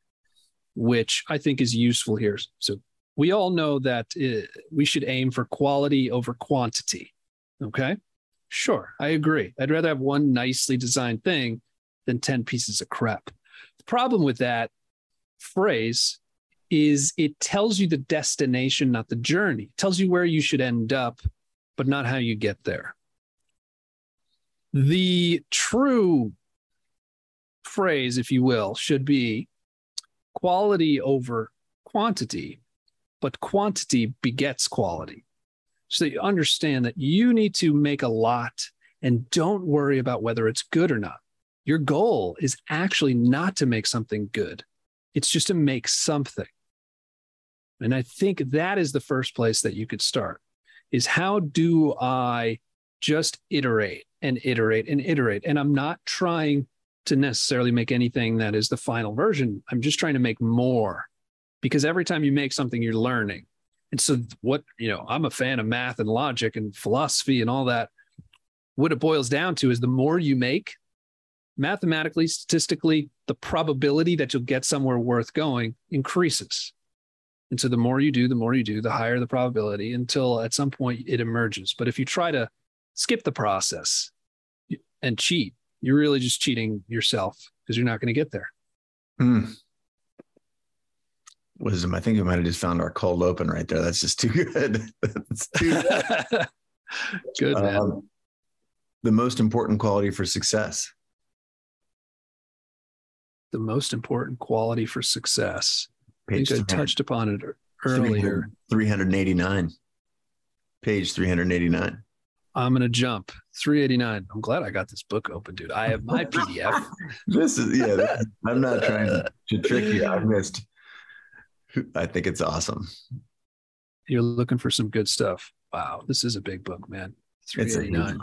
which I think is useful here. So we all know that uh, we should aim for quality over quantity. Okay? Sure, I agree. I'd rather have one nicely designed thing than ten pieces of crap. The problem with that phrase is it tells you the destination, not the journey. It tells you where you should end up, but not how you get there. The true phrase, if you will, should be quality over quantity, but quantity begets quality. So you understand that you need to make a lot and don't worry about whether it's good or not. Your goal is actually not to make something good. It's just to make something. And I think that is the first place that you could start, is how do I just iterate and iterate and iterate? And I'm not trying to necessarily make anything that is the final version. I'm just trying to make more, because every time you make something, you're learning. And so what, you know, I'm a fan of math and logic and philosophy and all that. What it boils down to is the more you make, mathematically, statistically, the probability that you'll get somewhere worth going increases. And so the more you do, the more you do, the higher the probability until at some point it emerges. But if you try to skip the process and cheat, you're really just cheating yourself because you're not going to get there. Mm. Wisdom. I think we might have just found our cold open right there. That's just too good. That's too good. Good, man. Um, the most important quality for success. The most important quality for success. Page I think I touched upon it earlier. three eighty-nine. Page three eighty-nine. I'm going to jump. three eighty-nine. I'm glad I got this book open, dude. I have my P D F. This is, yeah, this is, I'm not trying to, to trick you. I missed. I think it's awesome. You're looking for some good stuff. Wow. This is a big book, man. three eighty-nine.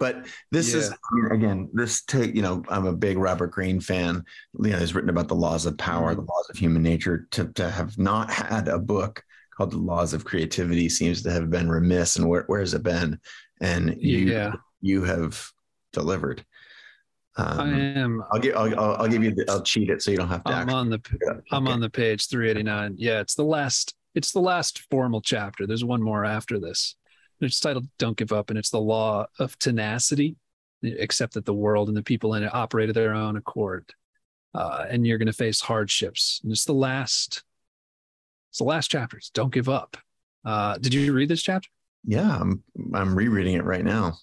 But this yeah. is, again, this take, you know, I'm a big Robert Greene fan. You know, he's written about the laws of power, the laws of human nature. To, to have not had a book called The Laws of Creativity seems to have been remiss. And where, where's it been? And you, yeah. you have delivered. Um, I am. I'll give. I'll, I'll, I'll give you. The, I'll cheat it so you don't have to. I'm on the. I'm okay. on the page three eighty-nine. Yeah, it's the last. It's the last formal chapter. There's one more after this. It's titled "Don't Give Up," and it's the law of tenacity, except that the world and the people in it operate of their own accord, uh, and you're going to face hardships. And it's the last. It's the last chapter. It's "Don't Give Up." Uh, did you read this chapter? Yeah, I'm. I'm rereading it right now.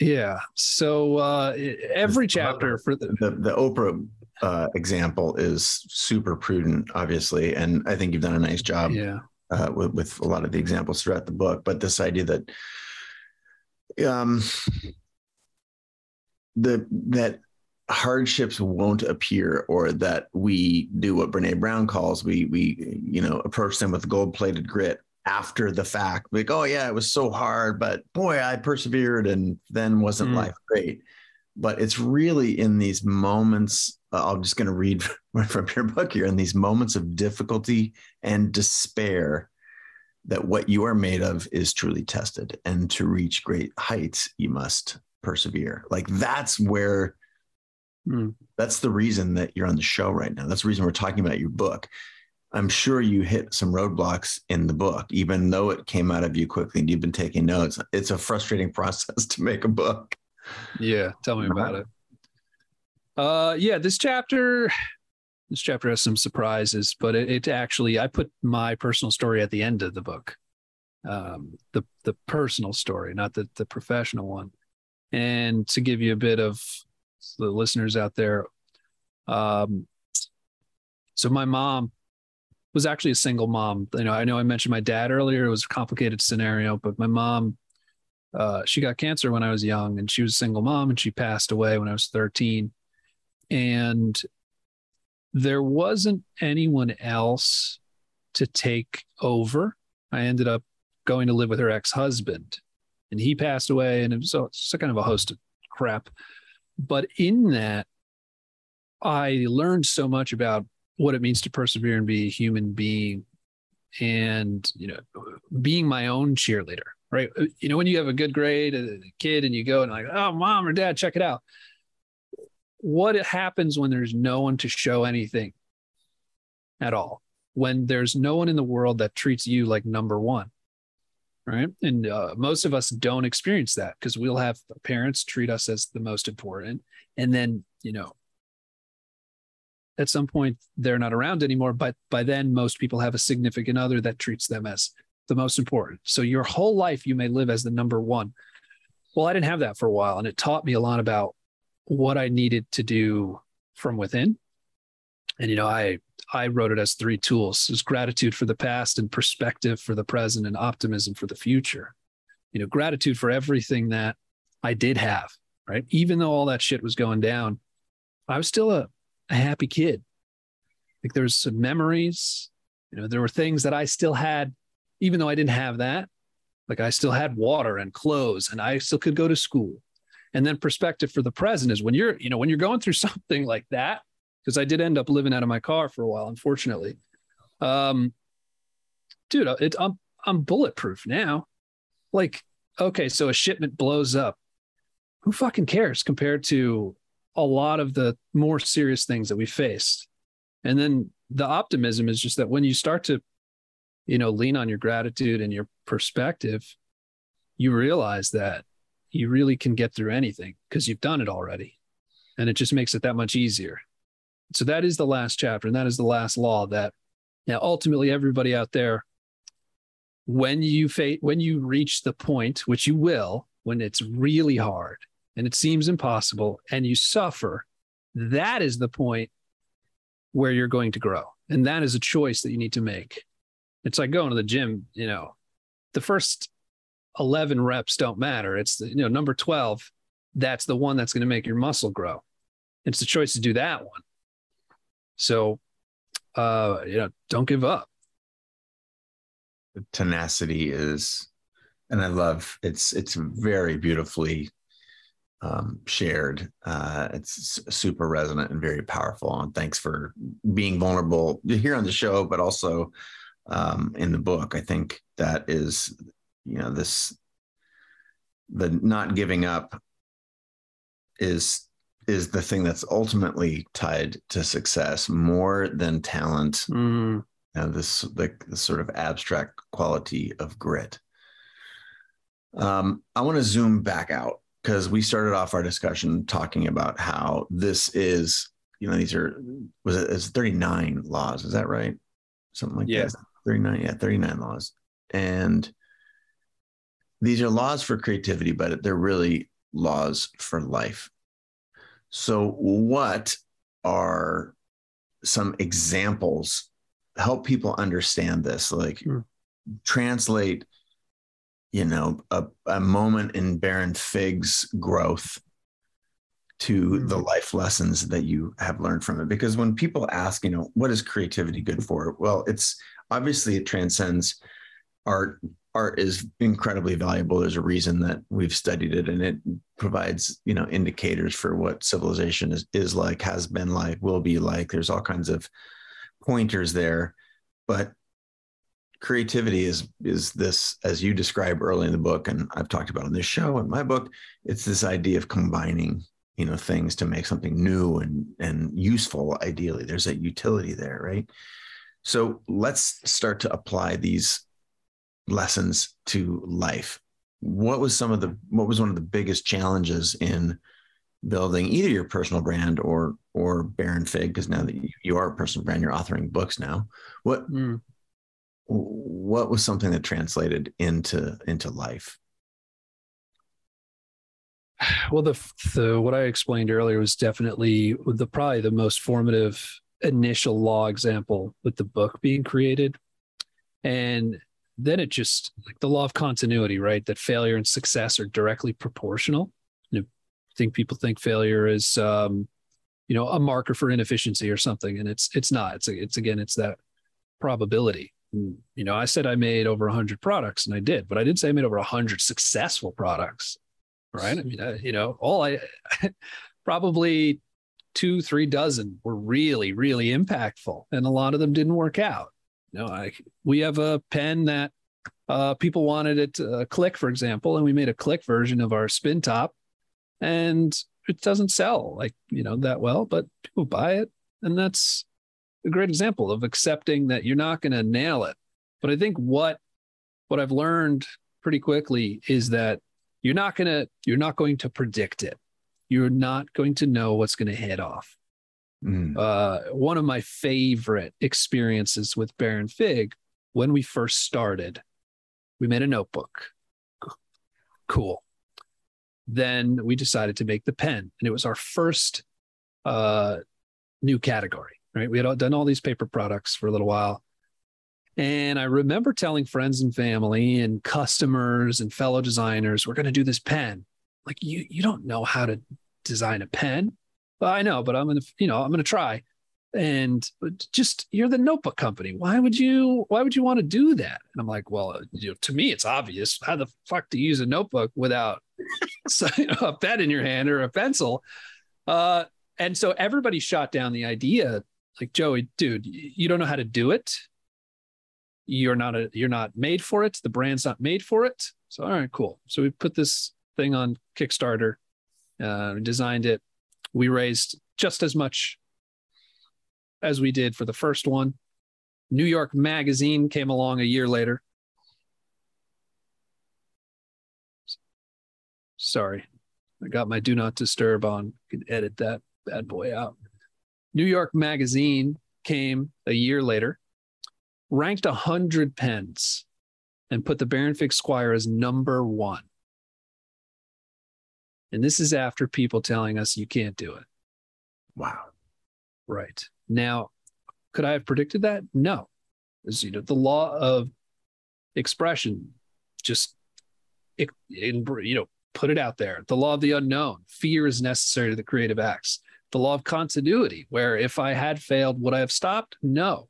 Yeah. So uh, every chapter for the the, the Oprah uh, example is super prudent, obviously, and I think you've done a nice job yeah. uh, with, with a lot of the examples throughout the book. But this idea that um, the that hardships won't appear, or that we do what Brene Brown calls we we you know approach them with gold-plated grit. After the fact, like, oh yeah, it was so hard, but boy, I persevered, and then wasn't mm. life great. But it's really in these moments, uh, I'm just going to read from your book here, in these moments of difficulty and despair that what you are made of is truly tested, and to reach great heights, you must persevere. Like that's where, mm. that's the reason that you're on the show right now. That's the reason we're talking about your book. I'm sure you hit some roadblocks in the book, even though it came out of you quickly and you've been taking notes. It's a frustrating process to make a book. Yeah. Tell me about it. Uh, yeah, this chapter, this chapter has some surprises, but it, it actually, I put my personal story at the end of the book. Um, the, the personal story, not the, the professional one. And to give you a bit of the listeners out there. Um, so my mom was actually a single mom. You know, I know I mentioned my dad earlier. It was a complicated scenario, but my mom, uh, she got cancer when I was young, and she was a single mom, and she passed away when I was thirteen. And there wasn't anyone else to take over. I ended up going to live with her ex-husband, and he passed away, and it was so it's kind of a host of crap. But in that, I learned so much about what it means to persevere and be a human being, and, you know, being my own cheerleader, right? You know, when you have a good grade as a kid and you go and like, oh, mom or dad, check it out. What happens when there's no one to show anything at all? When there's no one in the world that treats you like number one, right? And uh, most of us don't experience that, because we'll have parents treat us as the most important. And then, you know, at some point they're not around anymore, but by then most people have a significant other that treats them as the most important. So your whole life, you may live as the number one. Well, I didn't have that for a while. And it taught me a lot about what I needed to do from within. And, you know, I, I wrote it as three tools. It's gratitude for the past, and perspective for the present, and optimism for the future. You know, gratitude for everything that I did have, right? Even though all that shit was going down, I was still a, a happy kid. Like there was some memories, you know, there were things that I still had, even though I didn't have that, like I still had water and clothes, and I still could go to school. And then perspective for the present is when you're, you know, when you're going through something like that, because I did end up living out of my car for a while, unfortunately. Um, dude, it, I'm, I'm bulletproof now. Like, okay, so a shipment blows up. Who fucking cares compared to a lot of the more serious things that we faced. And then the optimism is just that when you start to, you know, lean on your gratitude and your perspective, you realize that you really can get through anything because you've done it already. And it just makes it that much easier. So that is the last chapter. And that is the last law that now ultimately everybody out there, when you fa- when you reach the point, which you will, when it's really hard, and it seems impossible, and you suffer, that is the point where you're going to grow. And that is a choice that you need to make. It's like going to the gym, you know, the first eleven reps don't matter. It's, the, you know, number twelve, that's the one that's going to make your muscle grow. It's the choice to do that one. So, uh, you know, don't give up. Tenacity is, and I love, it's it's very beautifully Um, shared. Uh, it's super resonant and very powerful. And thanks for being vulnerable here on the show, but also um, in the book. I think that is, you know, this, the not giving up is, is the thing that's ultimately tied to success more than talent. Mm-hmm. You know, this, the, the sort of abstract quality of grit. Um, I want to zoom back out, because we started off our discussion talking about how this is, you know, these are, was it, it's thirty-nine laws. Is that right? Something like yeah. that. thirty-nine. Yeah. thirty-nine laws. And these are laws for creativity, but they're really laws for life. So what are some examples, help people understand this, like sure. translate, you know, a, a moment in Baronfig's growth to mm-hmm. the life lessons that you have learned from it. Because when people ask, you know, what is creativity good for? Well, it's obviously, it transcends art. Art is incredibly valuable. There's a reason that we've studied it, and it provides, you know, indicators for what civilization is, is like, has been like, will be like. There's all kinds of pointers there, but creativity is, is this, as you describe early in the book, and I've talked about on this show and my book, it's this idea of combining, you know, things to make something new and, and useful. Ideally, there's a utility there, right? So let's start to apply these lessons to life. What was some of the, what was one of the biggest challenges in building either your personal brand or, or Baronfig? Because now that you are a personal brand, you're authoring books now. What, mm. what was something that translated into, into life? Well, the, the, what I explained earlier was definitely the, probably the most formative initial law example with the book being created. And then it just, like the law of continuity, right? That failure and success are directly proportional. You know, I think people think failure is, um, you know, a marker for inefficiency or something. And it's, it's not, it's, it's again, it's that probability. You know, I said I made over one hundred products, and I did, but I didn't say I made over one hundred successful products, right? I mean, I, you know, all I, probably two, three dozen were really, really impactful. And a lot of them didn't work out. You know, I, we have a pen that uh, people wanted it to uh, click, for example, and we made a click version of our spin top, and it doesn't sell like, you know, that well, but people buy it. And that's a great example of accepting that you're not going to nail it. But I think what, what I've learned pretty quickly is that you're not going to, you're not going to predict it. You're not going to know what's going to hit off. Mm. Uh, one of my favorite experiences with Baronfig, when we first started, we made a notebook. Cool. Then we decided to make the pen, and it was our first uh, new category. Right, we had done all these paper products for a little while. And I remember telling friends and family and customers and fellow designers, we're going to do this pen. Like, you, you don't know how to design a pen. Well, I know, but I'm going to, you know, I'm going to try. And just, you're the notebook company. Why would you, why would you want to do that? And I'm like, well, you know, to me, it's obvious how the fuck to use a notebook without you know, a pen in your hand or a pencil. Uh, and so everybody shot down the idea. Like, Joey, dude, you don't know how to do it. You're not a, you're not made for it. The brand's not made for it. So, all right, cool. So we put this thing on Kickstarter, uh, designed it. We raised just as much as we did for the first one. New York Magazine came along a year later. Sorry, I got my do not disturb on. I could edit that bad boy out. New York Magazine came a year later, ranked one hundred pens, and put the Baronfig Squire as number one. And this is after people telling us you can't do it. Wow. Right. Now, could I have predicted that? No. As you know, the law of expression, just, it, it, you know, put it out there. The law of the unknown, fear is necessary to the creative acts. The law of continuity, where if I had failed, would I have stopped? No.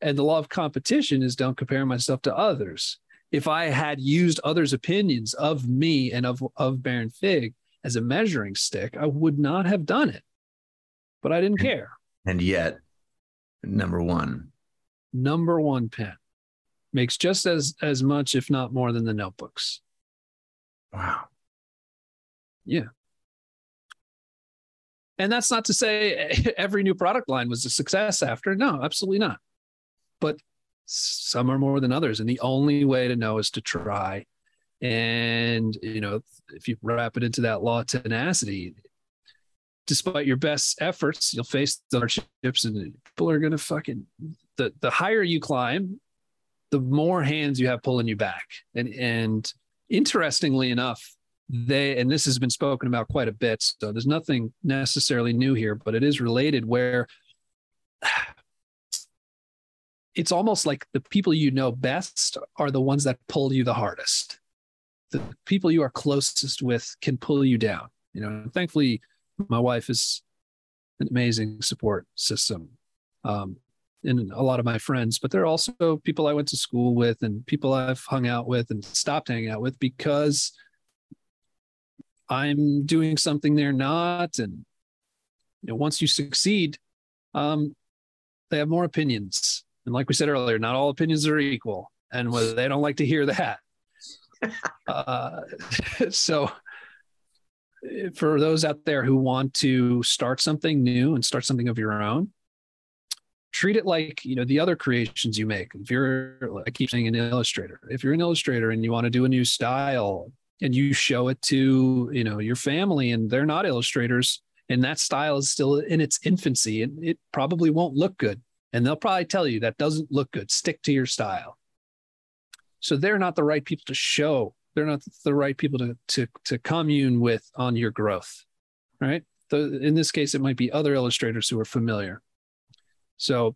And the law of competition is don't compare myself to others. If I had used others' opinions of me and of, of Baronfig as a measuring stick, I would not have done it. But I didn't care. And yet, number one. Number one pen. makes just as, as much, if not more, than the notebooks. Wow. Yeah. And that's not to say every new product line was a success after. No, absolutely not. But some are more than others. And the only way to know is to try. And, you know, if you wrap it into that law of tenacity, despite your best efforts, you'll face the hardships, and people are going to fucking, the, the higher you climb, the more hands you have pulling you back. And, and interestingly enough, they, and this has been spoken about quite a bit, so there's nothing necessarily new here, but it is related, where it's almost like the people you know best are the ones that pull you the hardest. The people you are closest with can pull you down. You know, and thankfully, my wife is an amazing support system, um, and a lot of my friends, but there are also people I went to school with and people I've hung out with and stopped hanging out with because I'm doing something they're not. And you know, once you succeed, um, they have more opinions. And like we said earlier, not all opinions are equal. And whether they don't like to hear that. uh, so for those out there who want to start something new and start something of your own, treat it like, you know, the other creations you make. If you're, I keep saying an illustrator, if you're an illustrator and you want to do a new style, and you show it to, you know, your family, and they're not illustrators, and that style is still in its infancy, and it probably won't look good. And they'll probably tell you that doesn't look good. Stick to your style. So they're not the right people to show. They're not the right people to to, to commune with on your growth, right? So in this case, it might be other illustrators who are familiar. So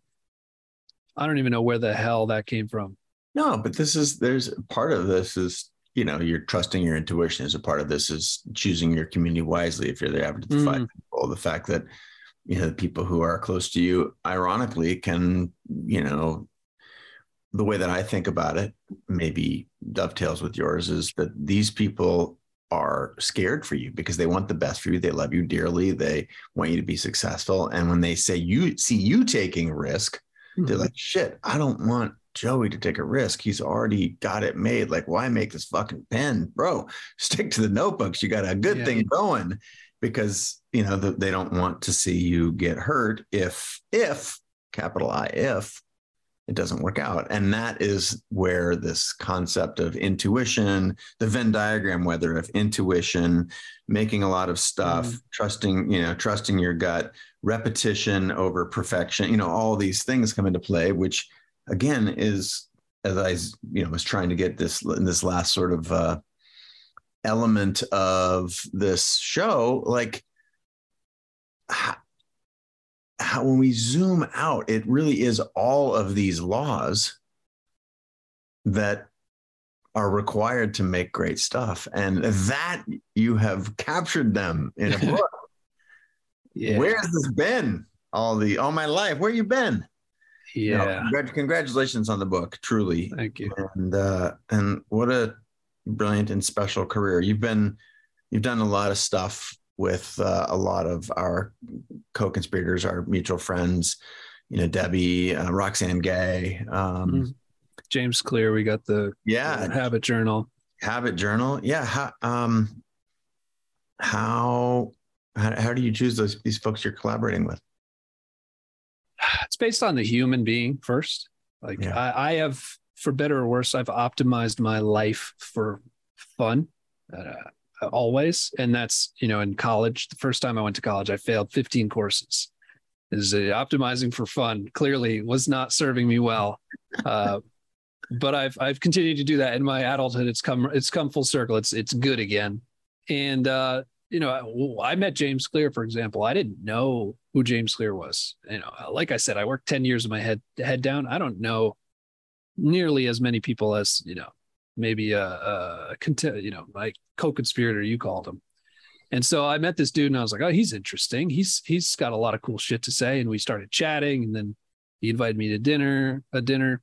I don't even know where the hell that came from. No, but this is, there's part of this is, you know, you're trusting your intuition as a part of this is choosing your community wisely. If you're the average mm. five people, the fact that, you know, the people who are close to you, ironically, can, you know, the way that I think about it maybe dovetails with yours is that these people are scared for you because they want the best for you. They love you dearly. They want you to be successful. And when they say you see you taking risk, mm-hmm. they're like, shit, I don't want Joey to take a risk. He's already got it made. Like, why make this fucking pen, bro? Stick to the notebooks. You got a good yeah. thing going, because, you know, the, they don't want to see you get hurt. If, if capital I, if it doesn't work out. And that is where this concept of intuition, the Venn diagram, whether of intuition, making a lot of stuff, mm-hmm. trusting, you know, trusting your gut, repetition over perfection, you know, all these things come into play, which again is, as I, you know, was trying to get this in this last sort of uh, element of this show, like how, how when we zoom out, it really is all of these laws that are required to make great stuff, and that you have captured them in a book. yeah. Where has this been all the all my life? Where you been? Yeah. No, congratulations on the book, truly. Thank you. And uh, and what a brilliant and special career. You've been, you've done a lot of stuff with uh, a lot of our co-conspirators, our mutual friends, you know, Debbie, uh, Roxanne Gay, um, mm-hmm. James Clear. We got the yeah the Habit Journal. Habit Journal. Yeah. How um, how how, how do you choose those these folks you're collaborating with? It's based on the human being first. Like yeah. I, I have, for better or worse, I've optimized my life for fun uh, always. And that's, you know, in college, the first time I went to college, I failed fifteen courses. Is uh, optimizing for fun clearly was not serving me well. Uh, but I've, I've continued to do that in my adulthood. It's come, it's come full circle. It's, it's good again. And, uh, you know, I met James Clear, for example. I didn't know who James Clear was. You know, like I said, I worked ten years of my head head down. I don't know nearly as many people as, you know, maybe a, a you know, my co-conspirator, you called him. And so I met this dude, and I was like, oh, he's interesting. He's he's got a lot of cool shit to say. And we started chatting, and then he invited me to dinner, a dinner,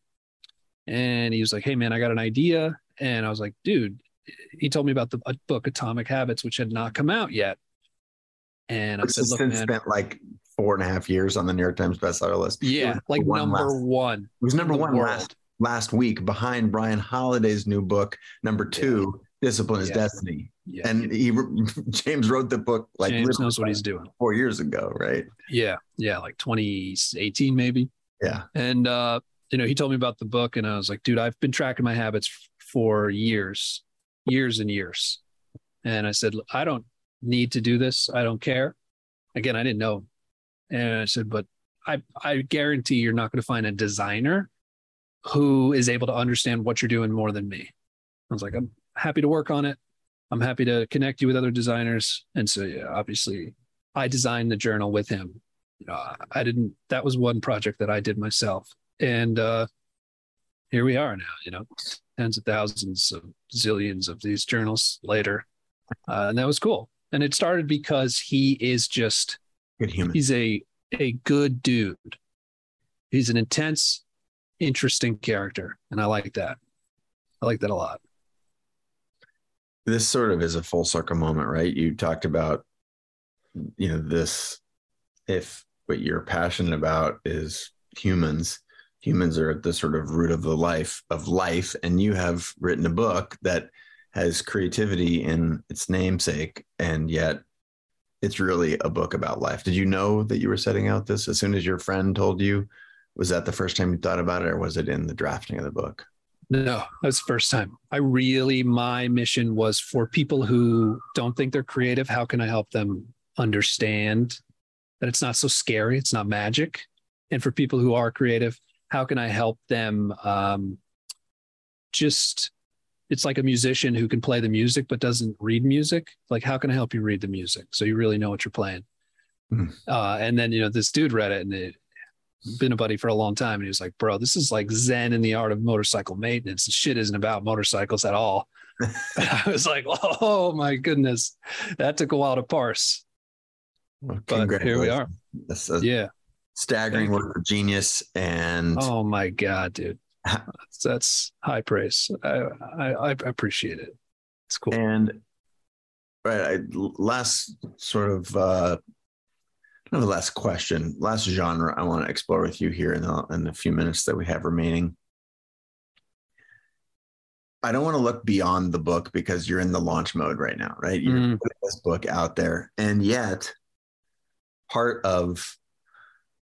and he was like, hey man, I got an idea. And I was like, dude. He told me about the book Atomic Habits, which had not come out yet. And I said, look, man, spent like four and a half years on the New York Times bestseller list. Yeah, like number one. It was number one last last week behind Brian Holiday's new book, number two, yeah. Discipline is yeah. Destiny. Yeah. And he, James wrote the book like James knows what he's doing. Four years ago, right? Yeah. Yeah. Like twenty eighteen, maybe. Yeah. And, uh, you know, he told me about the book and I was like, dude, I've been tracking my habits for years, years and years. And I said, look, I don't need to do this. I don't care. Again, I didn't know. And I said, but I, I guarantee you're not going to find a designer who is able to understand what you're doing more than me. I was like, I'm happy to work on it. I'm happy to connect you with other designers. And so, yeah, obviously I designed the journal with him. You know, I didn't, that was one project that I did myself. And uh, here we are now, you know, tens of thousands of zillions of these journals later. Uh, and that was cool. And it started because he is just, good human. He's a, a good dude. He's an intense, interesting character. And I like that. I like that a lot. This sort of is a full circle moment, right? You talked about, you know, this, if what you're passionate about is humans, humans are at the sort of root of the life of life. And you have written a book that has creativity in its namesake. And yet it's really a book about life. Did you know that you were setting out this as soon as your friend told you? Was that the first time you thought about it, or was it in the drafting of the book? No, that was the first time. I really, my mission was for people who don't think they're creative. How can I help them understand that it's not so scary? It's not magic. And for people who are creative, how can I help them? Um, just, it's like a musician who can play the music, but doesn't read music. Like, how can I help you read the music? So you really know what you're playing. Mm. Uh, and then, you know, this dude read it and it, been a buddy for a long time. And he was like, bro, this is like Zen in the Art of Motorcycle Maintenance. Shit isn't about motorcycles at all. I was like, oh my goodness. That took a while to parse. Well, but here we are. That's a yeah. Staggering Thank work of genius. And oh my God, dude, that's, that's high praise. I, I, I appreciate it. It's cool. And right. I, last sort of, uh, Another last question, last genre I want to explore with you here in the, in the few minutes that we have remaining. I don't want to look beyond the book because you're in the launch mode right now, right? You're mm. putting this book out there. And yet part of,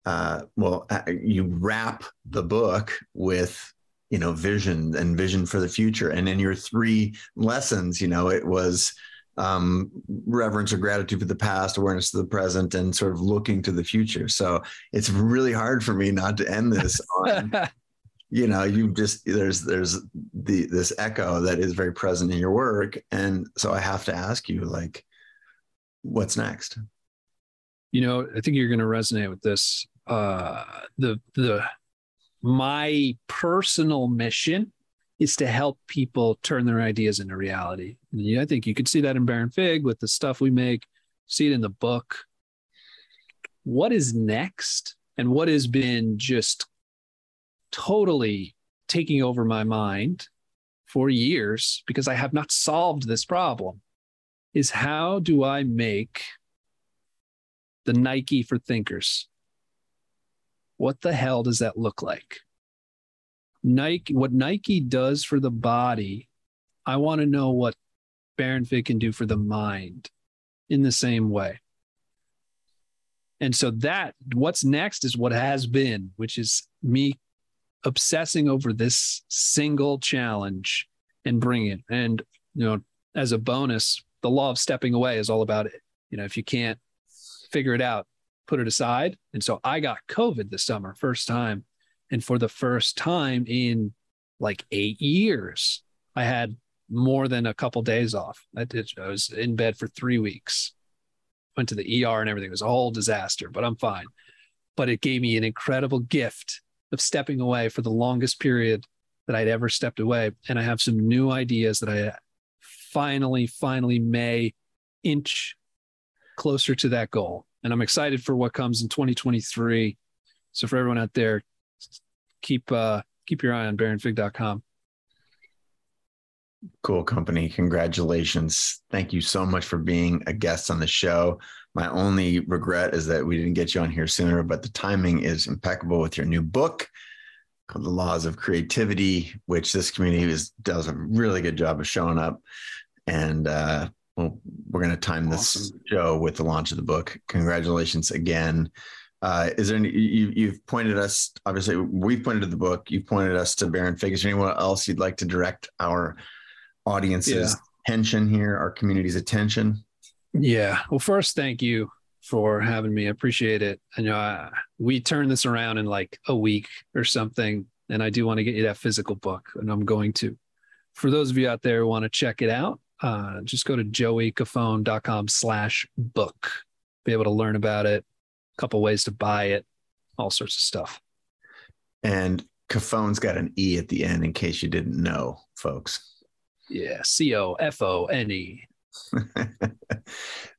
uh, well, you wrap the book with, you know, vision and vision for the future. And in your three lessons, you know, it was Um, reverence or gratitude for the past, awareness of the present, and sort of looking to the future. So it's really hard for me not to end this on, you know, you just, there's, there's the, this echo that is very present in your work. And so I have to ask you, like, what's next? You know, I think you're going to resonate with this. Uh, the, the, my personal mission is to help people turn their ideas into reality. And yeah, I think you could see that in Baronfig with the stuff we make, see it in the book. What is next? And what has been just totally taking over my mind for years, because I have not solved this problem, is how do I make the Nike for thinkers? What the hell does that look like? Nike, what Nike does for the body, I want to know what Baronfig can do for the mind in the same way. And so that, what's next is what has been, which is me obsessing over this single challenge and bringing it. And, you know, as a bonus, the law of stepping away is all about it. You know, if you can't figure it out, put it aside. And so I got COVID this summer, first time. And for the first time in like eight years, I had more than a couple days off. I, did, I was in bed for three weeks, went to the E R and everything. It was a whole disaster, but I'm fine. But it gave me an incredible gift of stepping away for the longest period that I'd ever stepped away. And I have some new ideas that I finally, finally may inch closer to that goal. And I'm excited for what comes in twenty twenty-three. So for everyone out there, keep uh keep your eye on baronfig dot com. Cool company. Congratulations. Thank you so much for being a guest on the show. My only regret is that we didn't get you on here sooner, but the timing is impeccable with your new book. called The Laws of Creativity, which this community is, does a really good job of showing up. And uh, well, we're going to time this awesome. show with the launch of the book. Congratulations again. Uh, is there any, you, you've pointed us, obviously we've pointed to the book, you've pointed us to Baronfig. Is there anyone else you'd like to direct our audience's yeah. attention here, our community's attention? Yeah. Well, first, thank you for having me. I appreciate it. I know I, we turned this around in like a week or something, and I do want to get you that physical book, and I'm going to. For those of you out there who want to check it out, uh, just go to joey cofone dot com slash book. Be able to learn about it, a couple ways to buy it, all sorts of stuff. And Cofone's got an E at the end in case you didn't know, folks. Yeah, C O F O N E.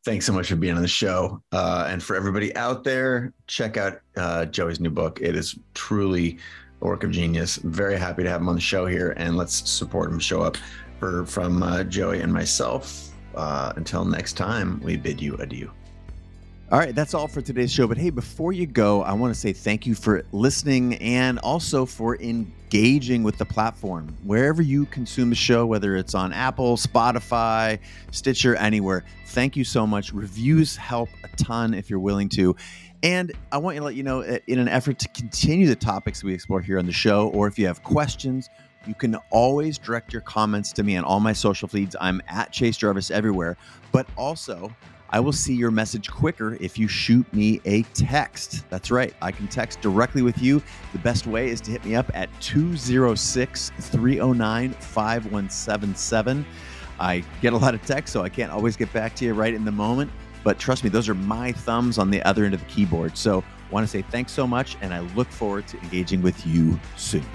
Thanks so much for being on the show. Uh, and for everybody out there, check out uh, Joey's new book. It is truly a work of genius. Very happy to have him on the show here, and let's support him, show up. For, from uh, Joey and myself, uh, until next time, we bid you adieu. All right, that's all for today's show. But hey, before you go, I want to say thank you for listening and also for engaging with the platform. Wherever you consume the show, whether it's on Apple, Spotify, Stitcher, anywhere, thank you so much. Reviews help a ton if you're willing to. And I want to let you know, in an effort to continue the topics we explore here on the show, or if you have questions, you can always direct your comments to me on all my social feeds. I'm at Chase Jarvis everywhere. But also, I will see your message quicker if you shoot me a text. That's right. I can text directly with you. The best way is to hit me up at two oh six, three oh nine, five one seven seven. I get a lot of texts, so I can't always get back to you right in the moment. But trust me, those are my thumbs on the other end of the keyboard. So I want to say thanks so much, and I look forward to engaging with you soon.